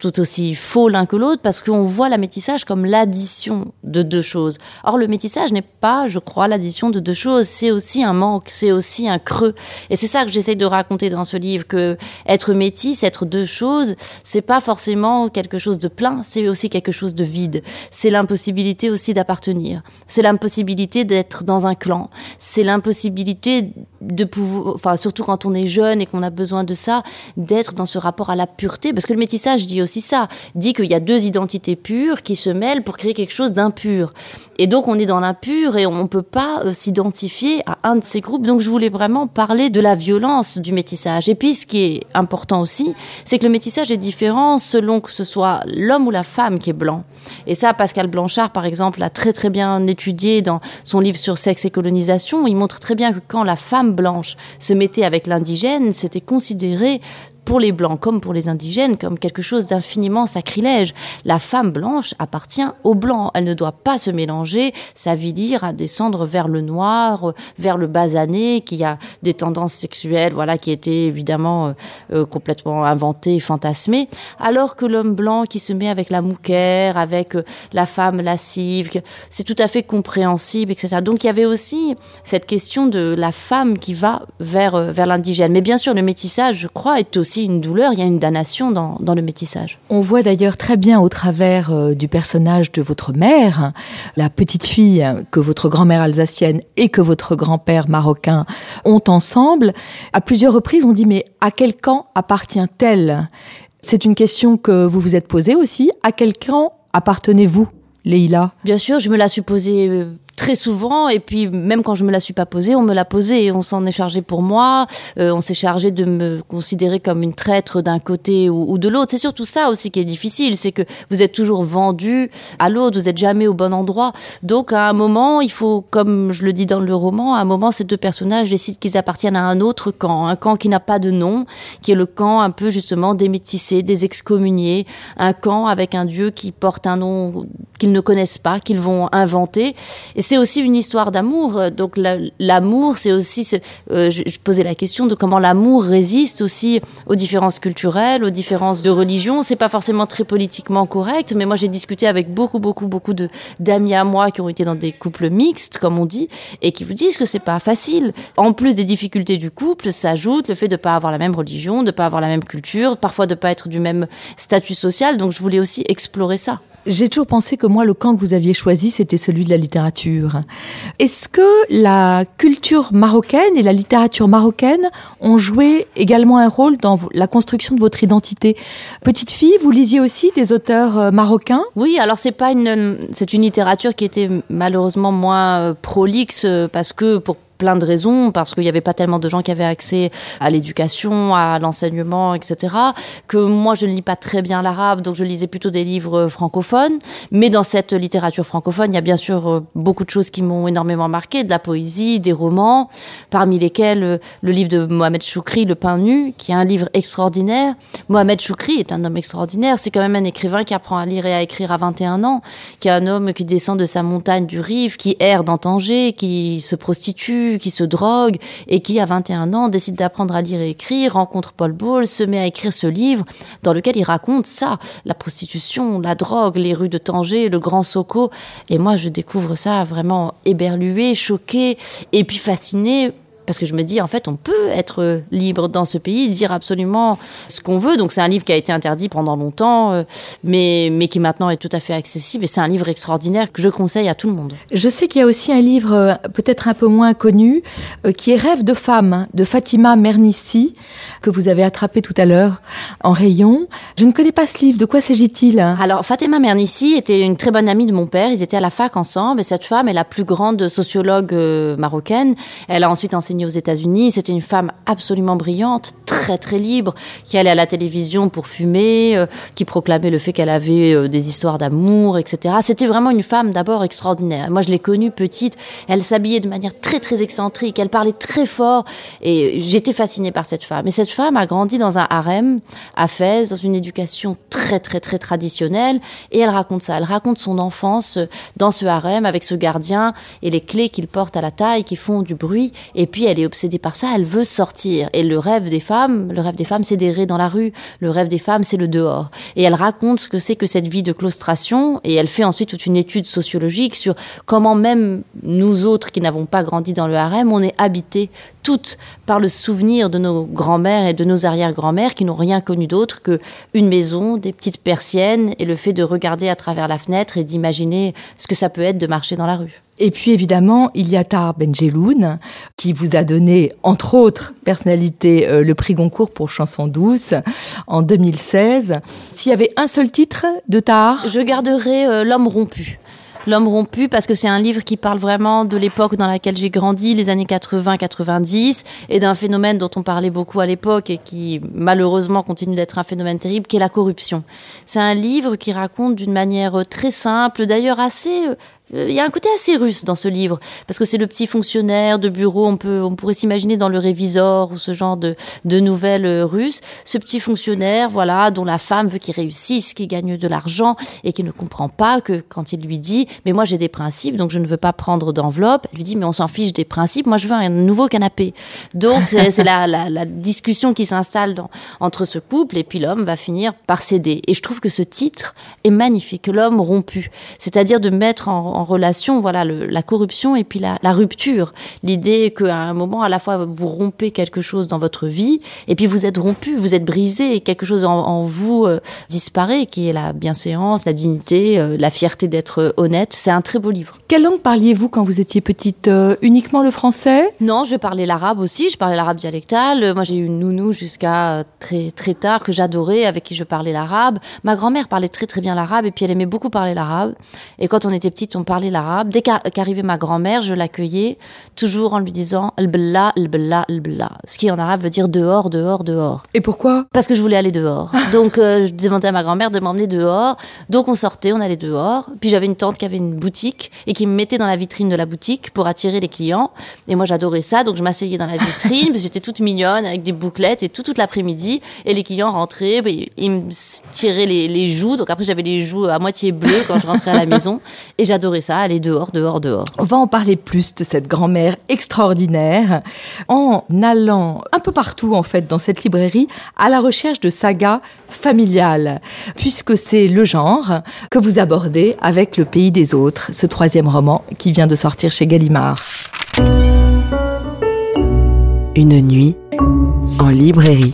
tout aussi faux l'un que l'autre parce qu'on voit le métissage comme l'addition de deux choses. Or, le métissage n'est pas, je crois, l'addition de deux choses. C'est aussi un manque, c'est aussi un creux. Et c'est ça que j'essaye de raconter dans ce livre, que être métisse, être deux choses, c'est pas forcément quelque chose de plein, c'est aussi quelque chose de vide. C'est l'impossibilité aussi d'appartenir. C'est l'impossibilité d'être dans un clan. C'est l'impossibilité de pouvoir, enfin, surtout quand on est jeune et qu'on a besoin de ça, d'être dans ce rapport à la pureté, parce que le métissage dit aussi ça, dit qu'il y a deux identités pures qui se mêlent pour créer quelque chose d'impur. Et donc on est dans l'impur et on ne peut pas s'identifier à un de ces groupes. Donc je voulais vraiment parler de la violence du métissage. Et puis ce qui est important aussi, c'est que le métissage est différent selon que ce soit l'homme ou la femme qui est blanc. Et ça, Pascal Blanchard, par exemple, l'a très très bien étudié dans son livre sur sexe et colonisation. Il montre très bien que quand la femme blanche se mettait avec l'indigène, c'était considéré pour les Blancs comme pour les indigènes, comme quelque chose d'infiniment sacrilège. La femme blanche appartient aux Blancs. Elle ne doit pas se mélanger, s'avilir, à descendre vers le noir, vers le basané, qui a des tendances sexuelles, voilà, qui étaient évidemment complètement inventées, fantasmées. Alors que l'homme blanc qui se met avec la mouquère, avec la femme lascive, c'est tout à fait compréhensible, etc. Donc il y avait aussi cette question de la femme qui va vers l'indigène. Mais bien sûr, le métissage, je crois, est aussi une douleur, il y a une damnation dans le métissage. On voit d'ailleurs très bien au travers du personnage de votre mère, la petite fille que votre grand-mère alsacienne et que votre grand-père marocain ont ensemble. À plusieurs reprises, on dit « mais à quel camp appartient-elle » C'est une question que vous vous êtes posée aussi. À quel camp appartenez-vous, Leïla ? Bien sûr, je me la suis posée très souvent, et puis même quand je me la suis pas posée, on me l'a posée, et on s'en est chargé pour moi, on s'est chargé de me considérer comme une traître d'un côté ou de l'autre. C'est surtout ça aussi qui est difficile, c'est que vous êtes toujours vendu à l'autre, vous êtes jamais au bon endroit. Donc à un moment, il faut, comme je le dis dans le roman, à un moment ces deux personnages décident qu'ils appartiennent à un autre camp, un camp qui n'a pas de nom, qui est le camp un peu justement des métissés, des excommuniés, un camp avec un dieu qui porte un nom qu'ils ne connaissent pas, qu'ils vont inventer. Et c'est aussi une histoire d'amour. Donc l'amour, c'est aussi... je posais la question de comment l'amour résiste aussi aux différences culturelles, aux différences de religion. C'est pas forcément très politiquement correct, mais moi j'ai discuté avec beaucoup d'amis à moi qui ont été dans des couples mixtes, comme on dit, et qui vous disent que c'est pas facile. En plus des difficultés du couple, s'ajoute le fait de pas avoir la même religion, de pas avoir la même culture, parfois de pas être du même statut social. Donc je voulais aussi explorer ça. J'ai toujours pensé que moi, le camp que vous aviez choisi, c'était celui de la littérature. Est-ce que la culture marocaine et la littérature marocaine ont joué également un rôle dans la construction de votre identité ? Petite fille, vous lisiez aussi des auteurs marocains ? Oui, alors c'est une littérature qui était malheureusement moins prolixe parce que pour plein de raisons, parce qu'il n'y avait pas tellement de gens qui avaient accès à l'éducation, à l'enseignement, etc., que moi, je ne lis pas très bien l'arabe, donc je lisais plutôt des livres francophones. Mais dans cette littérature francophone, il y a bien sûr beaucoup de choses qui m'ont énormément marquée, de la poésie, des romans, parmi lesquels le livre de Mohamed Choukri, Le pain nu, qui est un livre extraordinaire. Mohamed Choukri est un homme extraordinaire. C'est quand même un écrivain qui apprend à lire et à écrire à 21 ans, qui est un homme qui descend de sa montagne du Rif, qui erre dans Tanger, qui se prostitue, qui se drogue et qui, à 21 ans, décide d'apprendre à lire et écrire, rencontre Paul Bowles, se met à écrire ce livre dans lequel il raconte ça, la prostitution, la drogue, les rues de Tanger, le Grand Soko. Et moi, je découvre ça vraiment éberluée, choquée et puis fascinée Parce que je me dis, en fait, on peut être libre dans ce pays, dire absolument ce qu'on veut. Donc, c'est un livre qui a été interdit pendant longtemps, mais qui maintenant est tout à fait accessible. Et c'est un livre extraordinaire que je conseille à tout le monde. Je sais qu'il y a aussi un livre, peut-être un peu moins connu, qui est Rêve de femme, de Fatima Mernissi, que vous avez attrapé tout à l'heure en rayon. Je ne connais pas ce livre. De quoi s'agit-il ? Alors, Fatima Mernissi était une très bonne amie de mon père. Ils étaient à la fac ensemble. Et cette femme est la plus grande sociologue marocaine. Elle a ensuite enseigné aux États-Unis. C'était une femme absolument brillante, très très libre, qui allait à la télévision pour fumer, qui proclamait le fait qu'elle avait des histoires d'amour, etc. C'était vraiment une femme d'abord extraordinaire. Moi, je l'ai connue petite. Elle s'habillait de manière très très excentrique. Elle parlait très fort et j'étais fascinée par cette femme. Et cette femme a grandi dans un harem à Fès, dans une éducation très très très traditionnelle. Et elle raconte ça. Elle raconte son enfance dans ce harem avec ce gardien et les clés qu'il porte à la taille qui font du bruit. Et puis elle est obsédée par ça, elle veut sortir. Et le rêve des femmes, c'est d'errer dans la rue. Le rêve des femmes, c'est le dehors. Et elle raconte ce que c'est que cette vie de claustration. Et elle fait ensuite toute une étude sociologique sur comment même nous autres qui n'avons pas grandi dans le harem, on est habités toutes par le souvenir de nos grands-mères et de nos arrière-grands-mères qui n'ont rien connu d'autre qu'une maison, des petites persiennes et le fait de regarder à travers la fenêtre et d'imaginer ce que ça peut être de marcher dans la rue. Et puis évidemment, il y a Tahar Ben Jeloun, qui vous a donné, entre autres personnalités, le prix Goncourt pour Chanson douce en 2016. S'il y avait un seul titre de Tahar, je garderais L'homme rompu. L'homme rompu, parce que c'est un livre qui parle vraiment de l'époque dans laquelle j'ai grandi, les années 80-90, et d'un phénomène dont on parlait beaucoup à l'époque et qui, malheureusement, continue d'être un phénomène terrible, qui est la corruption. C'est un livre qui raconte d'une manière très simple, d'ailleurs assez... Il y a un côté assez russe dans ce livre, parce que c'est le petit fonctionnaire de bureau, on pourrait s'imaginer dans Le Révisor ou ce genre de nouvelles russes, ce petit fonctionnaire, voilà, dont la femme veut qu'il réussisse, qu'il gagne de l'argent et qu'il ne comprend pas que quand il lui dit « mais moi j'ai des principes, donc je ne veux pas prendre d'enveloppe », elle lui dit « mais on s'en fiche des principes, moi je veux un nouveau canapé ». Donc c'est la discussion qui s'installe entre ce couple et puis l'homme va finir par céder. Et je trouve que ce titre est magnifique, « L'homme rompu », c'est-à-dire de mettre en relation, voilà, la corruption et puis la rupture. L'idée qu'à un moment, à la fois, vous rompez quelque chose dans votre vie et puis vous êtes rompu, vous êtes brisé, quelque chose en vous disparaît, qui est la bienséance, la dignité, la fierté d'être honnête. C'est un très beau livre. Quelle langue parliez-vous quand vous étiez petite ? Uniquement le français ? Non, je parlais l'arabe aussi, je parlais l'arabe dialectal. Moi, j'ai eu une nounou jusqu'à très, très tard que j'adorais, avec qui je parlais l'arabe. Ma grand-mère parlait très, très bien l'arabe et puis elle aimait beaucoup parler l'arabe. Et quand on était petite, on parlait l'arabe. Dès qu'arrivait ma grand-mère, je l'accueillais toujours en lui disant « al-bella, al-bella, al-bella », ce qui en arabe veut dire « dehors, dehors, dehors ». Et pourquoi ? Parce que je voulais aller dehors. Donc, je demandais à ma grand-mère de m'emmener dehors. Donc, on sortait, on allait dehors. Puis, j'avais une tante qui avait une boutique et qui me mettait dans la vitrine de la boutique pour attirer les clients. Et moi, j'adorais ça. Donc, je m'asseyais dans la vitrine parce que j'étais toute mignonne avec des bouclettes et toute l'après-midi. Et les clients rentraient, ils me tiraient les joues. Donc, après, j'avais les joues à moitié bleues quand je rentrais à la maison. Et j'adorais ça, aller dehors, dehors, dehors. On va en parler plus de cette grand-mère extraordinaire en allant un peu partout, en fait, dans cette librairie, à la recherche de sagas familiales, puisque c'est le genre que vous abordez avec Le pays des autres, ce troisième roman qui vient de sortir chez Gallimard. Une nuit en librairie.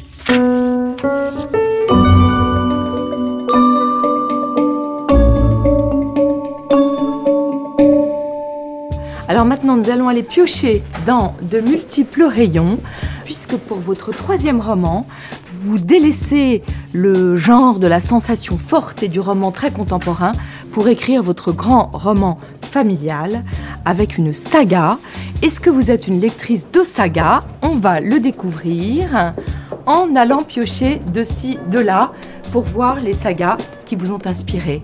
Alors maintenant, nous allons aller piocher dans de multiples rayons, puisque pour votre troisième roman, vous délaissez le genre de la sensation forte et du roman très contemporain pour écrire votre grand roman familial avec une saga. Est-ce que vous êtes une lectrice de saga ? On va le découvrir en allant piocher de ci, de là, pour voir les sagas qui vous ont inspiré.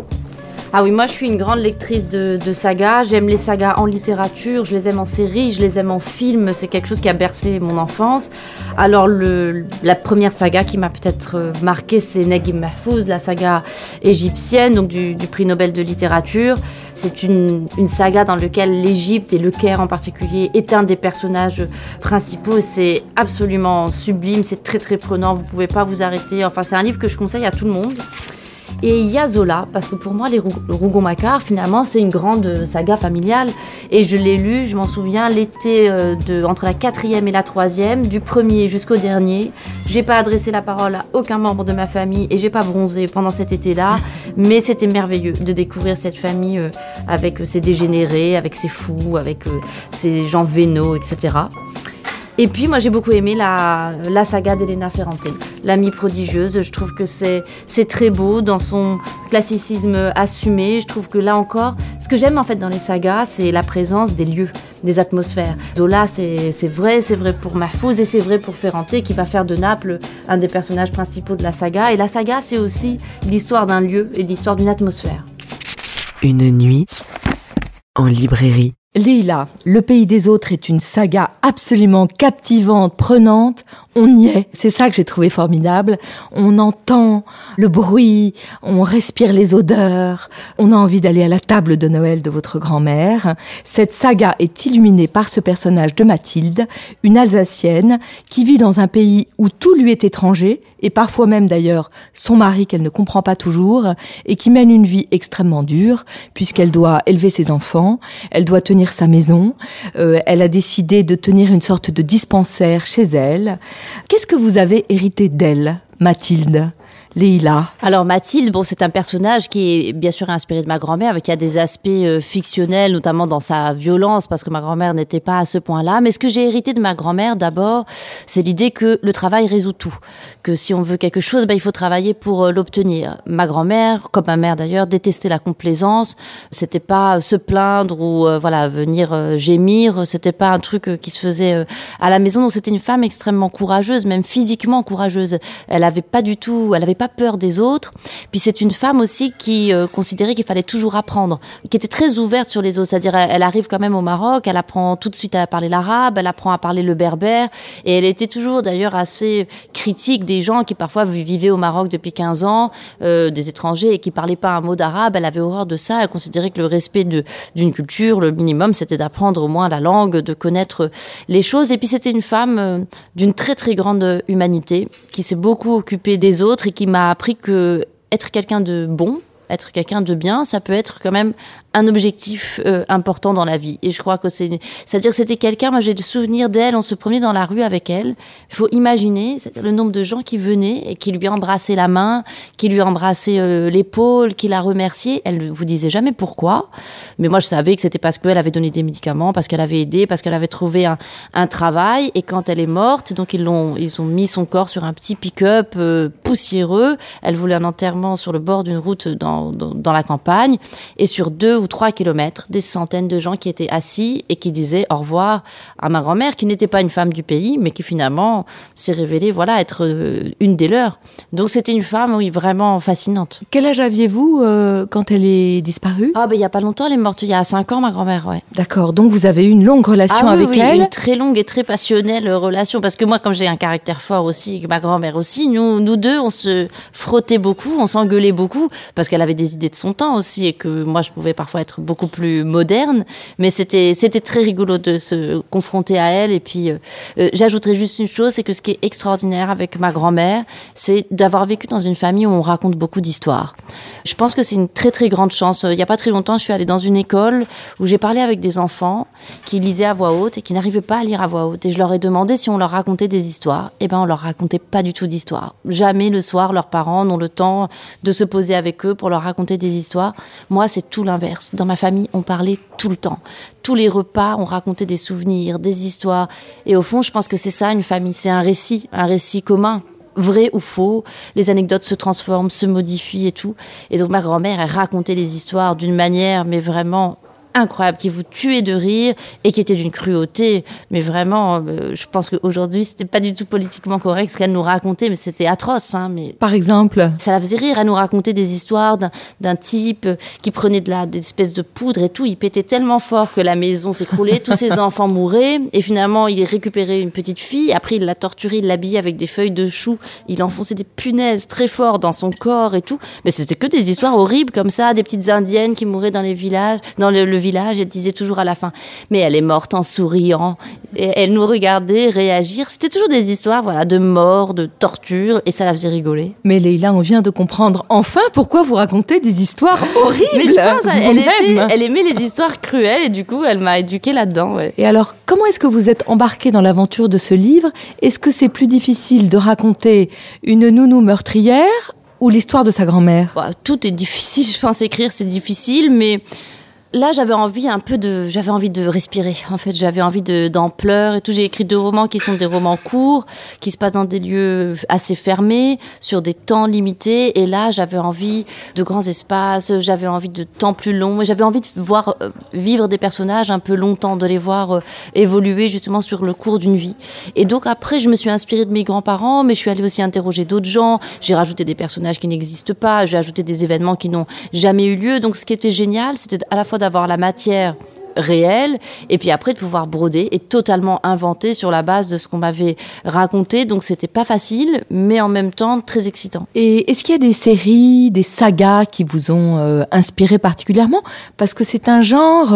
Ah oui, moi je suis une grande lectrice de sagas, j'aime les sagas en littérature, je les aime en série, je les aime en film, c'est quelque chose qui a bercé mon enfance. Alors la première saga qui m'a peut-être marquée, c'est Naguib Mahfouz, la saga égyptienne, donc du prix Nobel de littérature. C'est une saga dans laquelle l'Égypte et le Caire en particulier est un des personnages principaux. C'est absolument sublime, c'est très très prenant, vous pouvez pas vous arrêter, enfin c'est un livre que je conseille à tout le monde. Et il y a Zola, parce que pour moi, les Rougon-Macquart, finalement, c'est une grande saga familiale. Et je l'ai lu, je m'en souviens, l'été entre la 4e et la 3e, du 1er jusqu'au dernier. J'ai pas adressé la parole à aucun membre de ma famille et j'ai pas bronzé pendant cet été-là. Mais c'était merveilleux de découvrir cette famille avec ses dégénérés, avec ses fous, avec ses gens vénaux, etc. Et puis, moi, j'ai beaucoup aimé la saga d'Elena Ferrante, l'amie prodigieuse. Je trouve que c'est très beau dans son classicisme assumé. Je trouve que là encore, ce que j'aime en fait dans les sagas, c'est la présence des lieux, des atmosphères. Zola, c'est vrai pour Mahfouz et c'est vrai pour Ferrante, qui va faire de Naples un des personnages principaux de la saga. Et la saga, c'est aussi l'histoire d'un lieu et l'histoire d'une atmosphère. Une nuit en librairie. Leila, Le pays des autres est une saga absolument captivante, prenante. On y est. C'est ça que j'ai trouvé formidable. On entend le bruit, on respire les odeurs, on a envie d'aller à la table de Noël de votre grand-mère. Cette saga est illuminée par ce personnage de Mathilde, une Alsacienne qui vit dans un pays où tout lui est étranger, et parfois même d'ailleurs son mari qu'elle ne comprend pas toujours, et qui mène une vie extrêmement dure puisqu'elle doit élever ses enfants, elle doit tenir sa maison, elle a décidé de tenir une sorte de dispensaire chez elle. Qu'est-ce que vous avez hérité d'elle, Mathilde ? Leila. Alors Mathilde, c'est un personnage qui est bien sûr inspiré de ma grand-mère, mais qui a des aspects fictionnels, notamment dans sa violence, parce que ma grand-mère n'était pas à ce point-là. Mais ce que j'ai hérité de ma grand-mère, d'abord, c'est l'idée que le travail résout tout. Que si on veut quelque chose, il faut travailler pour l'obtenir. Ma grand-mère, comme ma mère d'ailleurs, détestait la complaisance. C'était pas se plaindre ou venir gémir. C'était pas un truc qui se faisait à la maison. Donc c'était une femme extrêmement courageuse, même physiquement courageuse. Elle n'avait pas peur des autres. Puis c'est une femme aussi qui considérait qu'il fallait toujours apprendre, qui était très ouverte sur les autres. C'est-à-dire, elle arrive quand même au Maroc, elle apprend tout de suite à parler l'arabe, elle apprend à parler le berbère. Et elle était toujours d'ailleurs assez critique des gens qui parfois vivaient au Maroc depuis 15 ans, des étrangers, et qui parlaient pas un mot d'arabe. Elle avait horreur de ça. Elle considérait que le respect d'une culture, le minimum, c'était d'apprendre au moins la langue, de connaître les choses. Et puis c'était une femme d'une très très grande humanité, qui s'est beaucoup occupée des autres et qui m'a appris que être quelqu'un de bon, être quelqu'un de bien, ça peut être quand même un objectif important dans la vie. Et je crois que c'est-à-dire que c'était quelqu'un, moi j'ai des souvenirs d'elle, on se promenait dans la rue avec elle. Il faut imaginer le nombre de gens qui venaient et qui lui embrassaient la main, qui lui embrassaient l'épaule, qui la remerciaient. Elle ne vous disait jamais pourquoi. Mais moi je savais que c'était parce qu'elle avait donné des médicaments, parce qu'elle avait aidé, parce qu'elle avait trouvé un travail. Et quand elle est morte, donc ils ont mis son corps sur un petit pick-up poussiéreux. Elle voulait un enterrement sur le bord d'une route dans la campagne. Et sur 2 ou 3 kilomètres, des centaines de gens qui étaient assis et qui disaient au revoir à ma grand-mère, qui n'était pas une femme du pays, mais qui finalement s'est révélée être une des leurs. Donc c'était une femme vraiment fascinante. Quel âge aviez-vous quand elle est disparue ? Il n'y a pas longtemps, elle est morte il y a 5 ans, ma grand-mère. Ouais. D'accord, donc vous avez eu une longue relation avec elle ? Une très longue et très passionnelle relation, parce que moi, comme j'ai un caractère fort aussi, ma grand-mère aussi, nous deux, on se frottait beaucoup, on s'engueulait beaucoup, parce qu'elle avait des idées de son temps aussi, et que moi, je pouvais parfois être beaucoup plus moderne, mais c'était très rigolo de se confronter à elle. Et puis j'ajouterais juste une chose, c'est que ce qui est extraordinaire avec ma grand-mère, c'est d'avoir vécu dans une famille où on raconte beaucoup d'histoires. Je pense que c'est une très très grande chance. Il n'y a pas très longtemps, je suis allée dans une école où j'ai parlé avec des enfants qui lisaient à voix haute et qui n'arrivaient pas à lire à voix haute, et je leur ai demandé si on leur racontait des histoires. Et ben on leur racontait pas du tout d'histoires. Jamais le soir, leurs parents n'ont le temps de se poser avec eux pour leur raconter des histoires. Moi, c'est tout l'inverse. Dans ma famille, on parlait tout le temps. Tous les repas, on racontait des souvenirs, des histoires. Et au fond, je pense que c'est ça, une famille. C'est un récit commun, vrai ou faux. Les anecdotes se transforment, se modifient et tout. Et donc, ma grand-mère, elle racontait les histoires d'une manière, mais vraiment incroyable, qui vous tuait de rire et qui était d'une cruauté. Mais vraiment, je pense qu'aujourd'hui, c'était pas du tout politiquement correct ce qu'elle nous racontait, mais c'était atroce. Hein, mais par exemple, ça la faisait rire. Elle nous racontait des histoires d'un type qui prenait des espèces de poudre et tout. Il pétait tellement fort que la maison s'écroulait, tous ses enfants mouraient. Et finalement, il récupérait une petite fille. Après, il la torturait, il l'habillait avec des feuilles de chou. Il enfonçait des punaises très fort dans son corps et tout. Mais c'était que des histoires horribles comme ça, des petites indiennes qui mouraient dans les villages, dans le village village, elle disait toujours à la fin « Mais elle est morte en souriant ». Elle nous regardait réagir. C'était toujours des histoires de mort, de torture, et ça la faisait rigoler. Mais Leila, on vient de comprendre enfin pourquoi vous racontez des histoires horribles. Mais je pense, elle aimait les histoires cruelles, et du coup, elle m'a éduquée là-dedans. Ouais. Et alors, comment est-ce que vous êtes embarquée dans l'aventure de ce livre ? Est-ce que c'est plus difficile de raconter une nounou meurtrière ou l'histoire de sa grand-mère ? Tout est difficile, je pense, écrire c'est difficile, mais là j'avais envie de respirer, en fait, j'avais envie d'ampleur et tout. J'ai écrit 2 romans qui sont des romans courts, qui se passent dans des lieux assez fermés, sur des temps limités, et là j'avais envie de grands espaces, j'avais envie de temps plus longs, et j'avais envie de voir vivre des personnages un peu longtemps, de les voir évoluer justement sur le cours d'une vie. Et donc après je me suis inspirée de mes grands-parents, mais je suis allée aussi interroger d'autres gens, j'ai rajouté des personnages qui n'existent pas, j'ai ajouté des événements qui n'ont jamais eu lieu. Donc ce qui était génial, c'était à la fois d'avoir la matière réelle et puis après de pouvoir broder et totalement inventer sur la base de ce qu'on m'avait raconté. Donc c'était pas facile, mais en même temps très excitant. Et est-ce qu'il y a des séries, des sagas qui vous ont inspiré particulièrement ? Parce que c'est un genre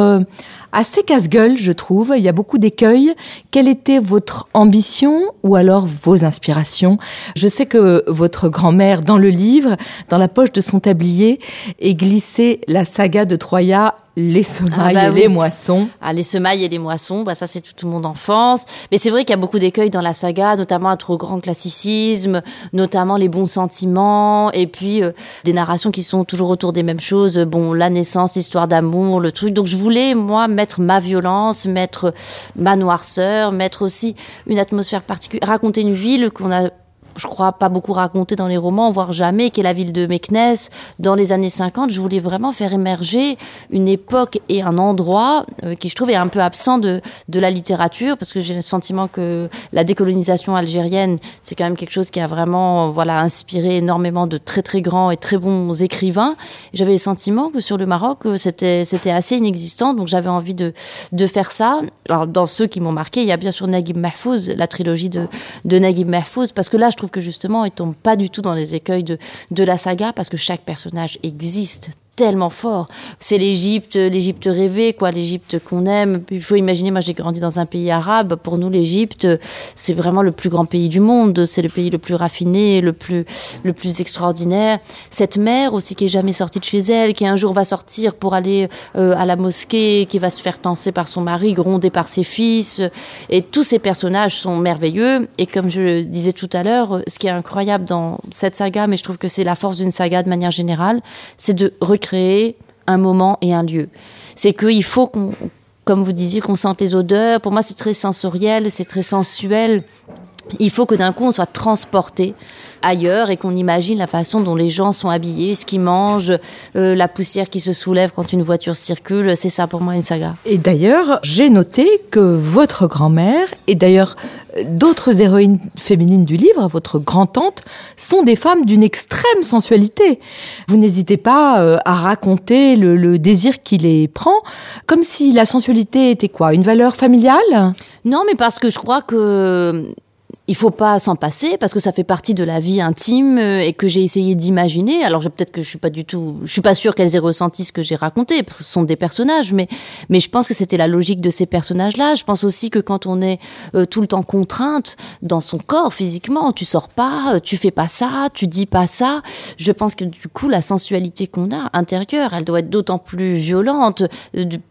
assez casse-gueule, je trouve. Il y a beaucoup d'écueils. Quelle était votre ambition ou alors vos inspirations ? Je sais que votre grand-mère, dans le livre, dans la poche de son tablier, est glissée la saga de Troya, Les semailles et les moissons. Les semailles et les moissons, ça c'est toute mon enfance. Mais c'est vrai qu'il y a beaucoup d'écueils dans la saga, notamment un trop grand classicisme, notamment les bons sentiments, et puis des narrations qui sont toujours autour des mêmes choses. La naissance, l'histoire d'amour, le truc. Donc je voulais, moi, mettre ma violence, mettre ma noirceur, mettre aussi une atmosphère particulière, raconter une ville qu'on a, je crois, pas beaucoup raconté dans les romans, voire jamais, qui est la ville de Meknès dans les années 50. Je voulais vraiment faire émerger une époque et un endroit qui, je trouve, est un peu absent de la littérature, parce que j'ai le sentiment que la décolonisation algérienne, c'est quand même quelque chose qui a vraiment inspiré énormément de très très grands et très bons écrivains. J'avais le sentiment que sur le Maroc, c'était assez inexistant, donc j'avais envie de faire ça. Alors, dans ceux qui m'ont marqué, il y a bien sûr Naguib Mahfouz, la trilogie de Naguib Mahfouz, parce que là, je trouve que justement, il tombe pas du tout dans les écueils de la saga, parce que chaque personnage existe tellement fort. C'est l'Égypte rêvée, l'Égypte qu'on aime. Il faut imaginer, moi j'ai grandi dans un pays arabe, pour nous l'Égypte, c'est vraiment le plus grand pays du monde, c'est le pays le plus raffiné, le plus extraordinaire. Cette mère aussi qui est jamais sortie de chez elle, qui un jour va sortir pour aller à la mosquée, qui va se faire tancer par son mari, grondée par ses fils, et tous ces personnages sont merveilleux. Et comme je le disais tout à l'heure, ce qui est incroyable dans cette saga, mais je trouve que c'est la force d'une saga de manière générale, c'est de recréer un moment et un lieu. C'est qu'il faut qu'on, comme vous disiez, qu'on sente les odeurs. Pour moi, c'est très sensoriel, c'est très sensuel. Il faut que d'un coup, on soit transporté ailleurs et qu'on imagine la façon dont les gens sont habillés, ce qu'ils mangent, la poussière qui se soulève quand une voiture circule. C'est ça, pour moi, une saga. Et d'ailleurs, j'ai noté que votre grand-mère, et d'ailleurs d'autres héroïnes féminines du livre, votre grand-tante, sont des femmes d'une extrême sensualité. Vous n'hésitez pas à raconter le désir qui les prend, comme si la sensualité était une valeur familiale ? Non, mais parce que je crois que il faut pas s'en passer, parce que ça fait partie de la vie intime et que j'ai essayé d'imaginer. Alors peut-être que je suis pas sûre qu'elles aient ressenti ce que j'ai raconté, parce que ce sont des personnages, mais je pense que c'était la logique de ces personnages-là. Je pense aussi que quand on est tout le temps contrainte dans son corps physiquement, tu sors pas, tu fais pas ça, tu dis pas ça. Je pense que du coup la sensualité qu'on a intérieure, elle doit être d'autant plus violente.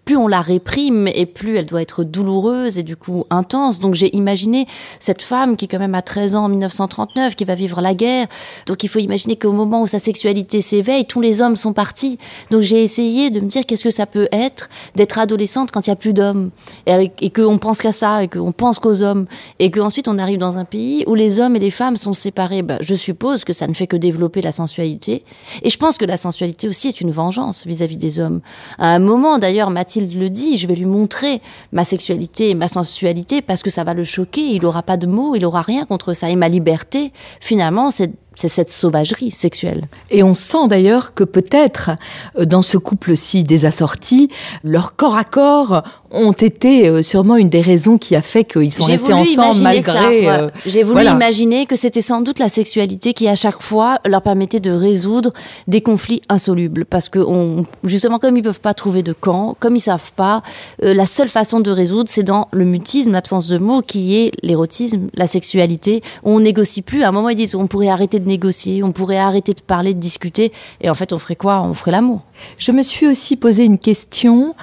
Plus on la réprime et plus elle doit être douloureuse et du coup intense. Donc j'ai imaginé cette femme qui est quand même à 13 ans en 1939, qui va vivre la guerre. Donc il faut imaginer qu'au moment où sa sexualité s'éveille, tous les hommes sont partis. Donc j'ai essayé de me dire qu'est-ce que ça peut être d'être adolescente quand il n'y a plus d'hommes, et qu'on pense qu'à ça, et qu'on pense qu'aux hommes, et qu'ensuite on arrive dans un pays où les hommes et les femmes sont séparés. Je suppose que ça ne fait que développer la sensualité, et je pense que la sensualité aussi est une vengeance vis-à-vis des hommes. À un moment d'ailleurs, Mathilde le dit, je vais lui montrer ma sexualité et ma sensualité parce que ça va le choquer, il n'aura pas de mots, il n'aura rien contre ça. Et ma liberté, finalement, c'est c'est cette sauvagerie sexuelle. Et on sent d'ailleurs que peut-être, dans ce couple si désassorti, leur corps à corps ont été sûrement une des raisons qui a fait qu'ils sont restés ensemble malgré... Ça, ouais. J'ai voulu imaginer que c'était sans doute la sexualité qui, à chaque fois, leur permettait de résoudre des conflits insolubles. Parce que, justement, comme ils ne peuvent pas trouver de camp, comme ils ne savent pas, la seule façon de résoudre, c'est dans le mutisme, l'absence de mots, qui est l'érotisme, la sexualité. On négocie plus. À un moment, ils disent, on pourrait arrêter de négocier, on pourrait arrêter de parler, de discuter. Et en fait, on ferait quoi? On ferait l'amour. Je me suis aussi posé une question...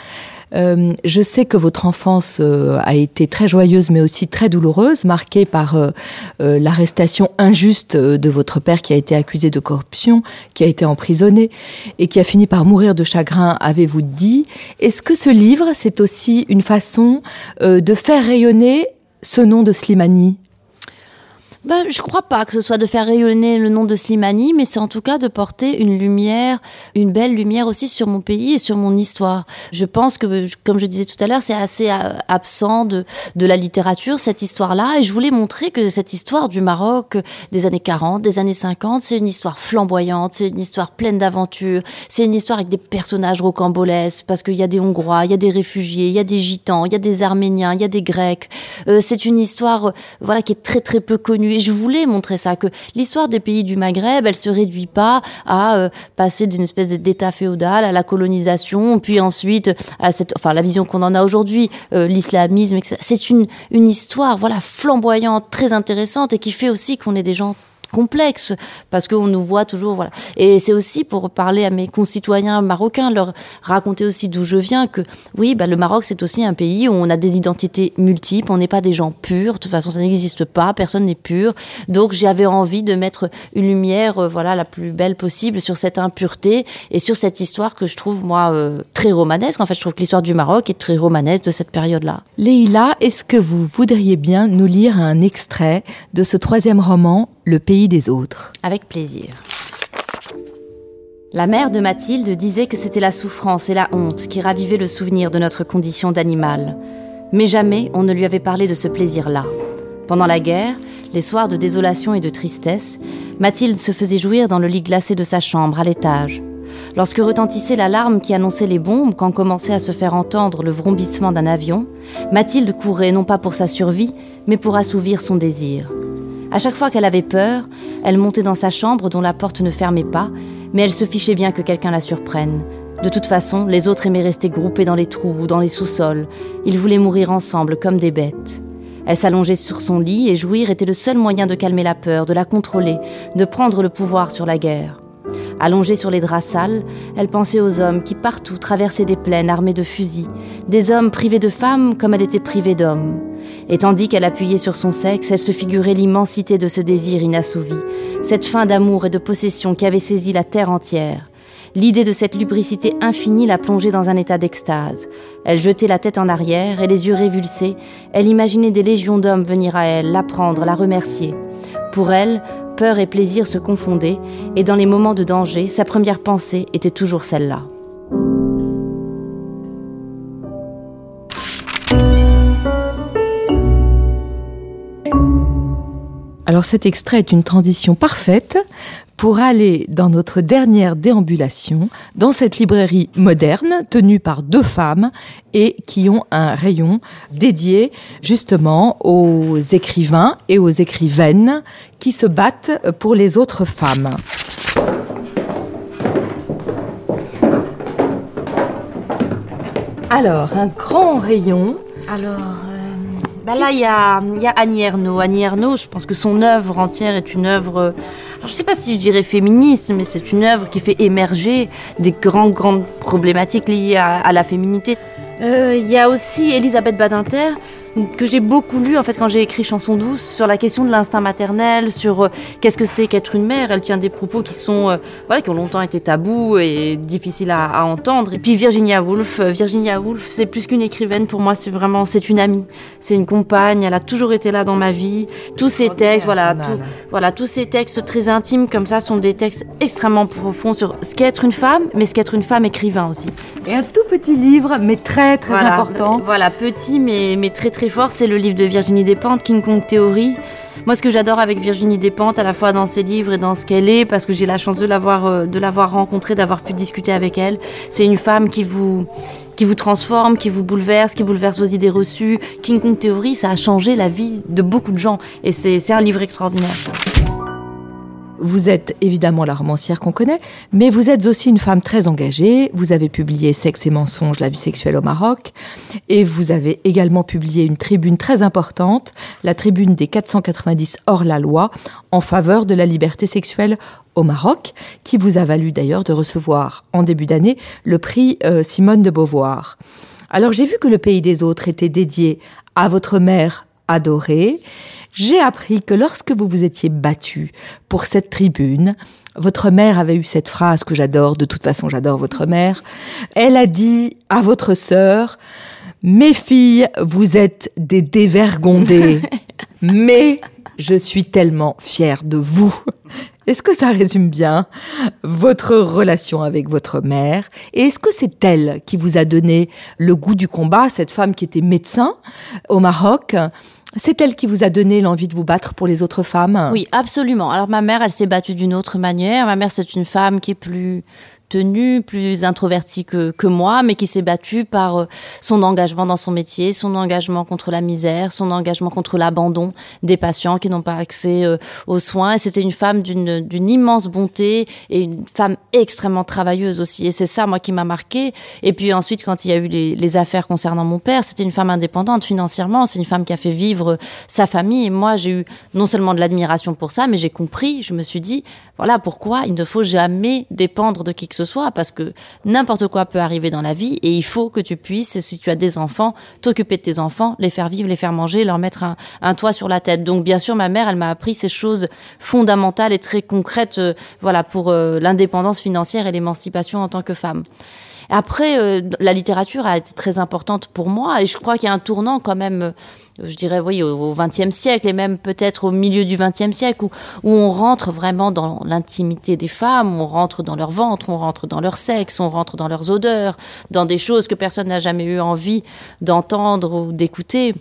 je sais que votre enfance a été très joyeuse mais aussi très douloureuse, marquée par l'arrestation injuste de votre père qui a été accusé de corruption, qui a été emprisonné et qui a fini par mourir de chagrin, avez-vous dit. Est-ce que ce livre, c'est aussi une façon de faire rayonner ce nom de Slimani? Je ne crois pas que ce soit de faire rayonner le nom de Slimani, mais c'est en tout cas de porter une lumière, une belle lumière aussi sur mon pays et sur mon histoire. Je pense que, comme je disais tout à l'heure, c'est assez absent de la littérature, cette histoire-là. Et je voulais montrer que cette histoire du Maroc des années 40, des années 50, c'est une histoire flamboyante, c'est une histoire pleine d'aventures, c'est une histoire avec des personnages rocambolesques, parce qu'il y a des Hongrois, il y a des réfugiés, il y a des Gitans, il y a des Arméniens, il y a des Grecs. C'est une histoire qui est très très peu connue. Et je voulais montrer ça, que l'histoire des pays du Maghreb, elle se réduit pas à passer d'une espèce d'état féodal à la colonisation, puis ensuite à la vision qu'on en a aujourd'hui, l'islamisme, etc. C'est une histoire flamboyante, très intéressante, et qui fait aussi qu'on est des gens complexe, parce qu'on nous voit toujours, Et c'est aussi pour parler à mes concitoyens marocains, leur raconter aussi d'où je viens, que le Maroc, c'est aussi un pays où on a des identités multiples, on n'est pas des gens purs, de toute façon, ça n'existe pas, personne n'est pur. Donc, j'avais envie de mettre une lumière, la plus belle possible sur cette impureté et sur cette histoire que je trouve, moi, très romanesque. En fait, je trouve que l'histoire du Maroc est très romanesque de cette période-là. Leïla, est-ce que vous voudriez bien nous lire un extrait de ce troisième roman, Le pays des autres? Avec plaisir. La mère de Mathilde disait que c'était la souffrance et la honte qui ravivaient le souvenir de notre condition d'animal. Mais jamais on ne lui avait parlé de ce plaisir-là. Pendant la guerre, les soirs de désolation et de tristesse, Mathilde se faisait jouir dans le lit glacé de sa chambre à l'étage. Lorsque retentissait l'alarme qui annonçait les bombes, quand commençait à se faire entendre le vrombissement d'un avion, Mathilde courait non pas pour sa survie, mais pour assouvir son désir. À chaque fois qu'elle avait peur, elle montait dans sa chambre dont la porte ne fermait pas, mais elle se fichait bien que quelqu'un la surprenne. De toute façon, les autres aimaient rester groupés dans les trous ou dans les sous-sols. Ils voulaient mourir ensemble comme des bêtes. Elle s'allongeait sur son lit et jouir était le seul moyen de calmer la peur, de la contrôler, de prendre le pouvoir sur la guerre. Allongée sur les draps sales, elle pensait aux hommes qui partout traversaient des plaines armées de fusils, des hommes privés de femmes comme elle était privée d'hommes. Et tandis qu'elle appuyait sur son sexe, elle se figurait l'immensité de ce désir inassouvi, cette faim d'amour et de possession qui avait saisi la terre entière. L'idée de cette lubricité infinie la plongeait dans un état d'extase. Elle jetait la tête en arrière et les yeux révulsés, elle imaginait des légions d'hommes venir à elle, la prendre, la remercier. Pour elle, peur et plaisir se confondaient, et dans les moments de danger, sa première pensée était toujours celle-là. Alors cet extrait est une transition parfaite pour aller dans notre dernière déambulation, dans cette librairie moderne, tenue par deux femmes et qui ont un rayon dédié justement aux écrivains et aux écrivaines qui se battent pour les autres femmes. Alors, un grand rayon. Là, il y a Annie Ernaux. Annie Ernaux, je pense que son œuvre entière est une œuvre... je ne sais pas si je dirais féministe, mais c'est une œuvre qui fait émerger des grandes problématiques liées à la féminité. Il y a aussi Elisabeth Badinter, que j'ai beaucoup lu en fait quand j'ai écrit Chanson douce, sur la question de l'instinct maternel, sur qu'est-ce que c'est qu'être une mère. Elle tient des propos qui sont qui ont longtemps été tabous et difficiles à entendre. Et puis Virginia Woolf, c'est plus qu'une écrivaine pour moi, c'est une amie, c'est une compagne. Elle a toujours été là dans ma vie. Tous ces textes, tous ces textes très intimes comme ça sont des textes extrêmement profonds sur ce qu'est être une femme, mais ce qu'est être une femme écrivain aussi. Et un tout petit livre, mais très très important. Petit mais très très fort, c'est le livre de Virginie Despentes, King Kong Theory. Moi, ce que j'adore avec Virginie Despentes, à la fois dans ses livres et dans ce qu'elle est, parce que j'ai la chance de l'avoir rencontrée, d'avoir pu discuter avec elle, c'est une femme qui vous transforme, qui bouleverse vos idées reçues. King Kong Theory, ça a changé la vie de beaucoup de gens. Et c'est un livre extraordinaire. Vous êtes évidemment la romancière qu'on connaît, mais vous êtes aussi une femme très engagée. Vous avez publié « Sexe et mensonges, la vie sexuelle au Maroc ». Et vous avez également publié une tribune très importante, la tribune des 490 hors-la-loi, en faveur de la liberté sexuelle au Maroc, qui vous a valu d'ailleurs de recevoir en début d'année le prix Simone de Beauvoir. Alors j'ai vu que « Le pays des autres » était dédié à votre mère adorée. J'ai appris que lorsque vous vous étiez battue pour cette tribune, votre mère avait eu cette phrase que j'adore, de toute façon j'adore votre mère. Elle a dit à votre sœur, « Mes filles, vous êtes des dévergondées, mais je suis tellement fière de vous ». Est-ce que ça résume bien votre relation avec votre mère ? Et est-ce que c'est elle qui vous a donné le goût du combat, cette femme qui était médecin au Maroc ? C'est elle qui vous a donné l'envie de vous battre pour les autres femmes ? Oui, absolument. Alors ma mère, elle s'est battue d'une autre manière. Ma mère, c'est une femme qui est plus tenue, plus introvertie que moi, mais qui s'est battue par son engagement dans son métier, son engagement contre la misère, son engagement contre l'abandon des patients qui n'ont pas accès aux soins. Et c'était une femme d'une immense bonté et une femme extrêmement travailleuse aussi. Et c'est ça, moi, qui m'a marquée. Et puis ensuite, quand il y a eu les affaires concernant mon père, c'était une femme indépendante financièrement. C'est une femme qui a fait vivre sa famille. Et moi, j'ai eu non seulement de l'admiration pour ça, mais j'ai compris, je me suis dit, voilà pourquoi il ne faut jamais dépendre de qui que ce soit, parce que n'importe quoi peut arriver dans la vie et il faut que tu puisses, si tu as des enfants, t'occuper de tes enfants, les faire vivre, les faire manger, leur mettre un toit sur la tête. Donc, bien sûr, ma mère, elle m'a appris ces choses fondamentales et très concrètes, pour l'indépendance financière et l'émancipation en tant que femme. Après, la littérature a été très importante pour moi et je crois qu'il y a un tournant quand même, je dirais oui, au XXe siècle et même peut-être au milieu du XXe siècle où on rentre vraiment dans l'intimité des femmes, on rentre dans leur ventre, on rentre dans leur sexe, on rentre dans leurs odeurs, dans des choses que personne n'a jamais eu envie d'entendre ou d'écouter.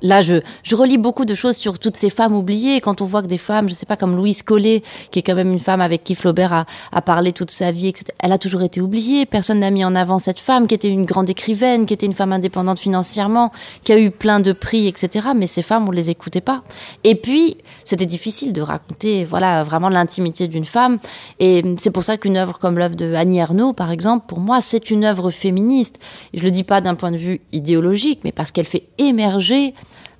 Là, je relis beaucoup de choses sur toutes ces femmes oubliées. Quand on voit que des femmes, je sais pas, comme Louise Collet, qui est quand même une femme avec qui Flaubert a parlé toute sa vie, etc. Elle a toujours été oubliée. Personne n'a mis en avant cette femme qui était une grande écrivaine, qui était une femme indépendante financièrement, qui a eu plein de prix, etc. Mais ces femmes, on les écoutait pas. Et puis, c'était difficile de raconter, vraiment l'intimité d'une femme. Et c'est pour ça qu'une œuvre comme l'œuvre de Annie Ernaux, par exemple, pour moi, c'est une œuvre féministe. Je le dis pas d'un point de vue idéologique, mais parce qu'elle fait émerger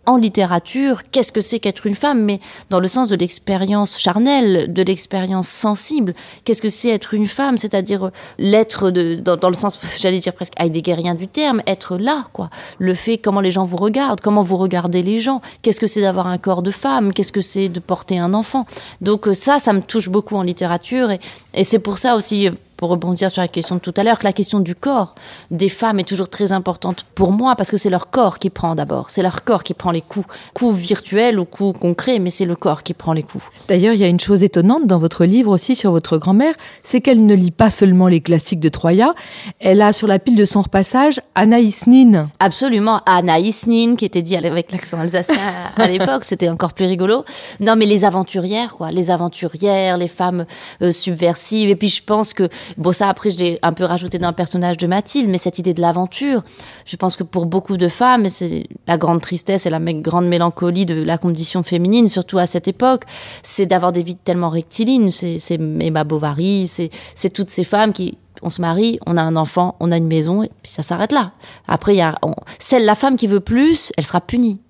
en littérature, qu'est-ce que c'est qu'être une femme, mais dans le sens de l'expérience charnelle, de l'expérience sensible. Qu'est-ce que c'est être une femme, c'est-à-dire l'être dans le sens, j'allais dire presque heideggerien du terme, être là, quoi. Le fait, comment les gens vous regardent, comment vous regardez les gens, qu'est-ce que c'est d'avoir un corps de femme, qu'est-ce que c'est de porter un enfant. Donc ça me touche beaucoup en littérature et c'est pour ça aussi, pour rebondir sur la question de tout à l'heure, que la question du corps des femmes est toujours très importante pour moi parce que c'est leur corps qui prend d'abord. C'est leur corps qui prend les coups. Coups virtuels ou coups concrets, mais c'est le corps qui prend les coups. D'ailleurs, il y a une chose étonnante dans votre livre aussi sur votre grand-mère, c'est qu'elle ne lit pas seulement les classiques de Troya. Elle a sur la pile de son repassage Anaïs Nin. Absolument. Anaïs Nin, qui était dit avec l'accent alsacien à l'époque, c'était encore plus rigolo. Non, mais les aventurières, quoi. Les aventurières, les femmes subversives. Et puis je pense que ça, après, je l'ai un peu rajouté dans le personnage de Mathilde, mais cette idée de l'aventure, je pense que pour beaucoup de femmes, c'est la grande tristesse et la grande mélancolie de la condition féminine, surtout à cette époque, c'est d'avoir des vies tellement rectilignes. C'est Emma Bovary, c'est toutes ces femmes qui... On se marie, on a un enfant, on a une maison, et puis ça s'arrête là. Après, la femme qui veut plus, elle sera punie.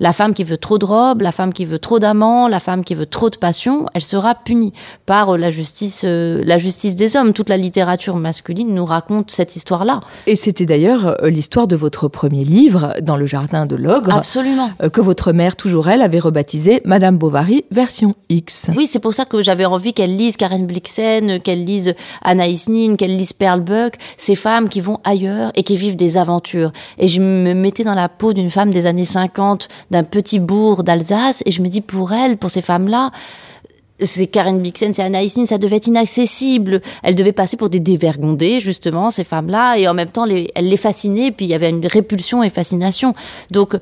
La femme qui veut trop de robes, la femme qui veut trop d'amants, la femme qui veut trop de passion, elle sera punie par la justice des hommes. Toute la littérature masculine nous raconte cette histoire-là. Et c'était d'ailleurs l'histoire de votre premier livre, Dans le jardin de l'ogre. Absolument. Que votre mère, toujours elle, avait rebaptisé Madame Bovary version X. Oui, c'est pour ça que j'avais envie qu'elle lise Karen Blixen, qu'elle lise Anaïs Nin, qu'elle lise Pearl Buck, ces femmes qui vont ailleurs et qui vivent des aventures. Et je me mettais dans la peau d'une femme des années 50, d'un petit bourg d'Alsace, et je me dis pour ces femmes-là, c'est Karen Blixen, c'est Anaïs Nin, ça devait être inaccessible. Elles devaient passer pour des dévergondées, justement, ces femmes-là, et en même temps, elles les fascinaient, puis il y avait une répulsion et fascination. Donc,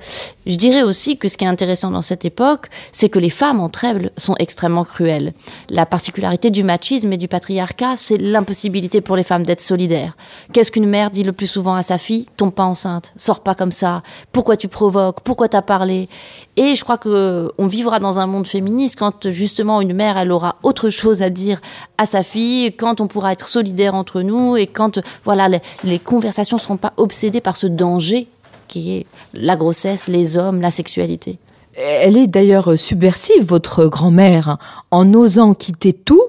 je dirais aussi que ce qui est intéressant dans cette époque, c'est que les femmes, entre elles, sont extrêmement cruelles. La particularité du machisme et du patriarcat, c'est l'impossibilité pour les femmes d'être solidaires. Qu'est-ce qu'une mère dit le plus souvent à sa fille ? Tombe pas enceinte, sors pas comme ça, pourquoi tu provoques, pourquoi t'as parlé ? Et je crois qu'on vivra dans un monde féministe quand, justement, une mère, elle aura autre chose à dire à sa fille, quand on pourra être solidaire entre nous et quand, voilà, les conversations ne seront pas obsédées par ce danger qui est la grossesse, les hommes, la sexualité. Elle est d'ailleurs subversive, votre grand-mère, en osant quitter tout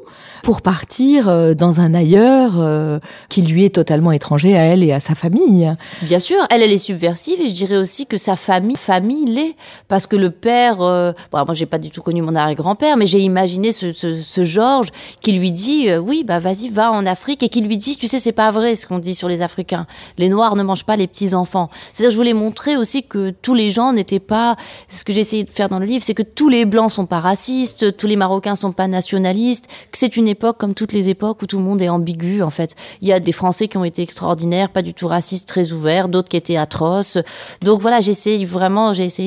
pour partir dans un ailleurs qui lui est totalement étranger à elle et à sa famille. Bien sûr, elle est subversive et je dirais aussi que sa famille l'est. Parce que le père, moi j'ai pas du tout connu mon arrière-grand-père, mais j'ai imaginé ce Georges qui lui dit oui, bah vas-y, va en Afrique, et qui lui dit, tu sais, c'est pas vrai ce qu'on dit sur les Africains. Les Noirs ne mangent pas les petits-enfants. C'est-à-dire, je voulais montrer aussi que tous les gens n'étaient pas, c'est ce que j'ai essayé de faire dans le livre, c'est que tous les Blancs sont pas racistes, tous les Marocains sont pas nationalistes, que c'est une époque comme toutes les époques où tout le monde est ambigu, en fait. Il y a des Français qui ont été extraordinaires, pas du tout racistes, très ouverts, d'autres qui étaient atroces. Donc voilà, j'ai essayé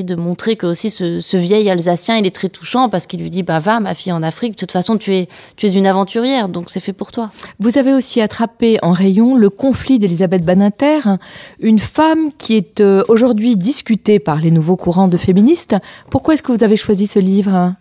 de montrer que aussi ce vieil Alsacien, il est très touchant parce qu'il lui dit, bah va ma fille en Afrique, de toute façon tu es une aventurière, donc c'est fait pour toi. Vous avez aussi attrapé en rayon le conflit d'Elisabeth Badinter, une femme qui est aujourd'hui discutée par les nouveaux courants de féministes. Pourquoi est-ce que vous avez choisi ce livre ?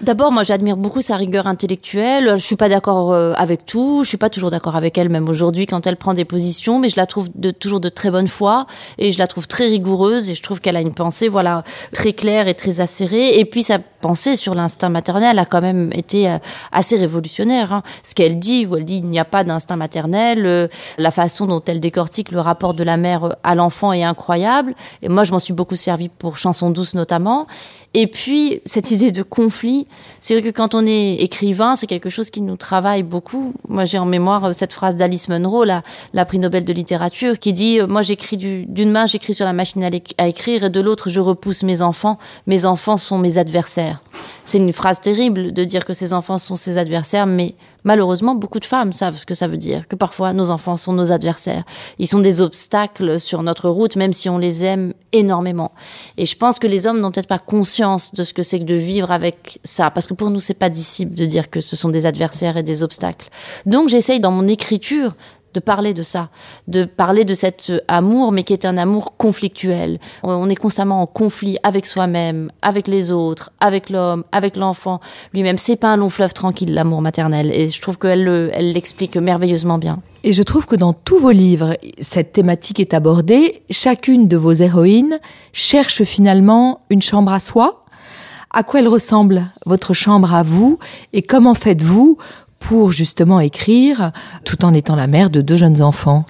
D'abord, moi, j'admire beaucoup sa rigueur intellectuelle. Je suis pas d'accord avec tout. Je suis pas toujours d'accord avec elle, même aujourd'hui, quand elle prend des positions. Mais je la trouve toujours de très bonne foi. Et je la trouve très rigoureuse. Et je trouve qu'elle a une pensée, voilà, très claire et très acérée. Et puis, sa pensée sur l'instinct maternel a quand même été assez révolutionnaire, hein. Ce qu'elle dit, où elle dit, il n'y a pas d'instinct maternel. La façon dont elle décortique le rapport de la mère à l'enfant est incroyable. Et moi, je m'en suis beaucoup servie pour Chanson douce, notamment. Et puis, cette idée de conflit, c'est vrai que quand on est écrivain, c'est quelque chose qui nous travaille beaucoup. Moi, j'ai en mémoire cette phrase d'Alice Munro, la prix Nobel de littérature, qui dit « Moi, j'écris d'une main, j'écris sur la machine à écrire, et de l'autre, je repousse mes enfants. Mes enfants sont mes adversaires. » C'est une phrase terrible de dire que ses enfants sont ses adversaires, mais malheureusement, beaucoup de femmes savent ce que ça veut dire, que parfois, nos enfants sont nos adversaires. Ils sont des obstacles sur notre route, même si on les aime énormément. Et je pense que les hommes n'ont peut-être pas conscience de ce que c'est que de vivre avec ça, parce que pour nous, c'est pas dissible de dire que ce sont des adversaires et des obstacles. Donc, j'essaye dans mon écriture de parler de ça, de parler de cet amour, mais qui est un amour conflictuel. On est constamment en conflit avec soi-même, avec les autres, avec l'homme, avec l'enfant lui-même. C'est pas un long fleuve tranquille, l'amour maternel. Et je trouve qu'elle l'explique merveilleusement bien. Et je trouve que dans tous vos livres, cette thématique est abordée. Chacune de vos héroïnes cherche finalement une chambre à soi. À quoi elle ressemble, votre chambre à vous, et comment faites-vous pour justement écrire, tout en étant la mère de 2 jeunes enfants?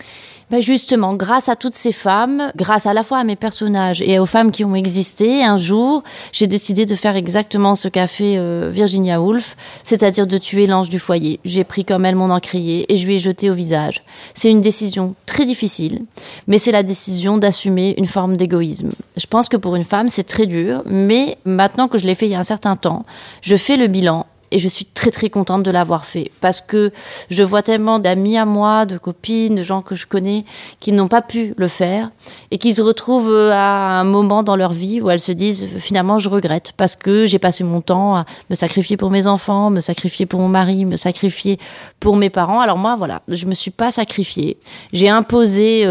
Ben justement, grâce à toutes ces femmes, grâce à la fois à mes personnages et aux femmes qui ont existé, un jour, j'ai décidé de faire exactement ce qu'a fait Virginia Woolf, c'est-à-dire de tuer l'ange du foyer. J'ai pris comme elle mon encrier et je lui ai jeté au visage. C'est une décision très difficile, mais c'est la décision d'assumer une forme d'égoïsme. Je pense que pour une femme, c'est très dur, mais maintenant que je l'ai fait il y a un certain temps, je fais le bilan. Et je suis très très contente de l'avoir fait parce que je vois tellement d'amis à moi, de copines, de gens que je connais qui n'ont pas pu le faire et qui se retrouvent à un moment dans leur vie où elles se disent finalement je regrette parce que j'ai passé mon temps à me sacrifier pour mes enfants, me sacrifier pour mon mari, me sacrifier pour mes parents. Alors moi voilà, je me suis pas sacrifiée, j'ai imposé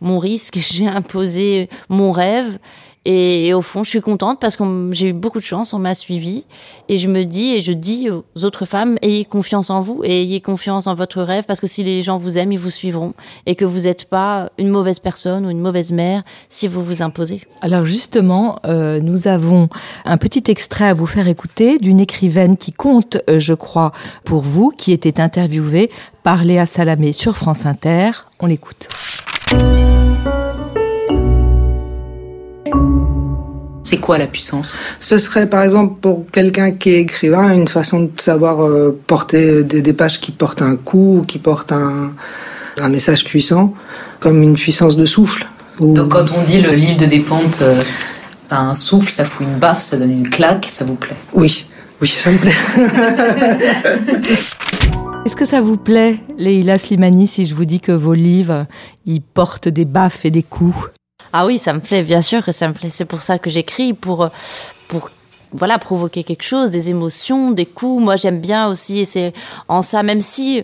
mon risque, j'ai imposé mon rêve. Et au fond, je suis contente parce que j'ai eu beaucoup de chance, on m'a suivie. Et je me dis, et je dis aux autres femmes, ayez confiance en vous et ayez confiance en votre rêve parce que si les gens vous aiment, ils vous suivront. Et que vous n'êtes pas une mauvaise personne ou une mauvaise mère si vous vous imposez. Alors justement, nous avons un petit extrait à vous faire écouter d'une écrivaine qui compte, je crois, pour vous, qui était interviewée par Léa Salamé sur France Inter. On l'écoute. C'est quoi la puissance ? Ce serait par exemple pour quelqu'un qui est écrivain une façon de savoir porter des pages qui portent un coup, qui portent un message puissant, comme une puissance de souffle. Ou... Donc quand on dit le livre de Despentes, ça a un souffle, ça fout une baffe, ça donne une claque, ça vous plaît ? Oui, Oui, ça me plaît. Est-ce que ça vous plaît, Leila Slimani, si je vous dis que vos livres, ils portent des baffes et des coups? Ah oui, ça me plaît, bien sûr que ça me plaît. C'est pour ça que j'écris, pour voilà, provoquer quelque chose, des émotions, des coups. Moi, j'aime bien aussi, et c'est en ça, même si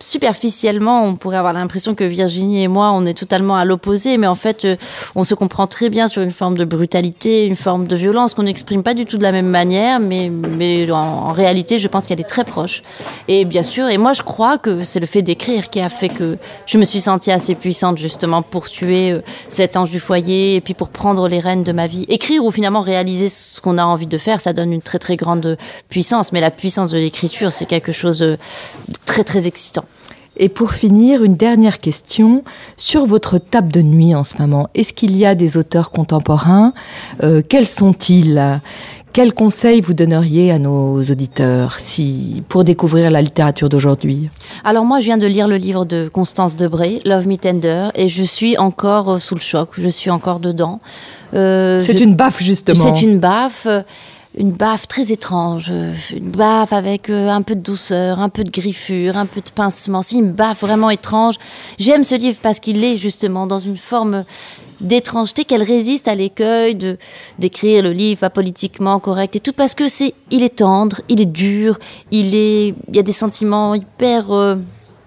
superficiellement, on pourrait avoir l'impression que Virginie et moi, on est totalement à l'opposé, mais en fait, on se comprend très bien sur une forme de brutalité, une forme de violence qu'on n'exprime pas du tout de la même manière, mais en réalité, je pense qu'elle est très proche. Et bien sûr, et moi, je crois que c'est le fait d'écrire qui a fait que je me suis sentie assez puissante, justement, pour tuer cet ange du foyer, et puis pour prendre les rênes de ma vie. Écrire ou finalement réaliser ce qu'on a envie de faire, ça donne une très, très grande puissance, mais la puissance de l'écriture, c'est quelque chose de très, très excitant. Et pour finir, une dernière question. Sur votre table de nuit en ce moment, est-ce qu'il y a des auteurs contemporains ? Quels sont-ils ? Quels conseils vous donneriez à nos auditeurs pour découvrir la littérature d'aujourd'hui ? Alors moi, je viens de lire le livre de Constance Debré, Love Me Tender, et je suis encore sous le choc, je suis encore dedans. Une baffe, justement. C'est une baffe. Une baffe très étrange, une baffe avec un peu de douceur, un peu de griffure, un peu de pincement. C'est une baffe vraiment étrange. J'aime ce livre parce qu'il est justement dans une forme d'étrangeté, qu'elle résiste à l'écueil de d'écrire le livre pas politiquement correct et tout, parce que il est tendre, il est dur, il y a des sentiments hyper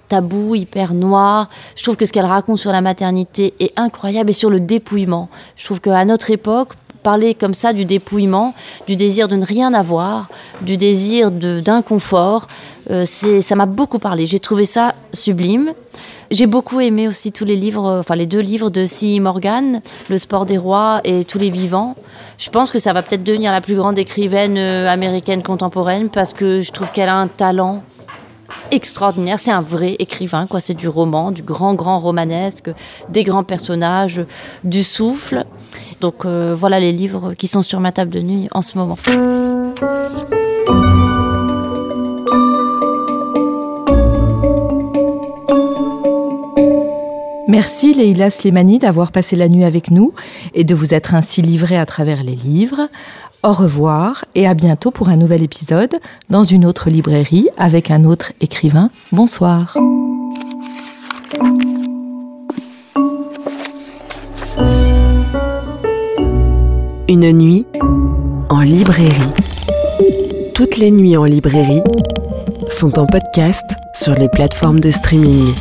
tabou, hyper noir. Je trouve que ce qu'elle raconte sur la maternité est incroyable, et sur le dépouillement. Je trouve qu'à notre époque, parler comme ça du dépouillement, du désir de ne rien avoir, du désir d'inconfort, ça m'a beaucoup parlé. J'ai trouvé ça sublime. J'ai beaucoup aimé aussi les deux livres de C.I. Morgan, Le sport des rois et Tous les vivants. Je pense que ça va peut-être devenir la plus grande écrivaine américaine contemporaine, parce que je trouve qu'elle a un talent extraordinaire. C'est un vrai écrivain, quoi. C'est du roman, du grand romanesque, des grands personnages, du souffle. Donc voilà les livres qui sont sur ma table de nuit en ce moment. Merci Leila Slimani d'avoir passé la nuit avec nous et de vous être ainsi livrée à travers les livres. Au revoir et à bientôt pour un nouvel épisode dans une autre librairie avec un autre écrivain. Bonsoir. Une nuit en librairie. Toutes les nuits en librairie sont en podcast sur les plateformes de streaming.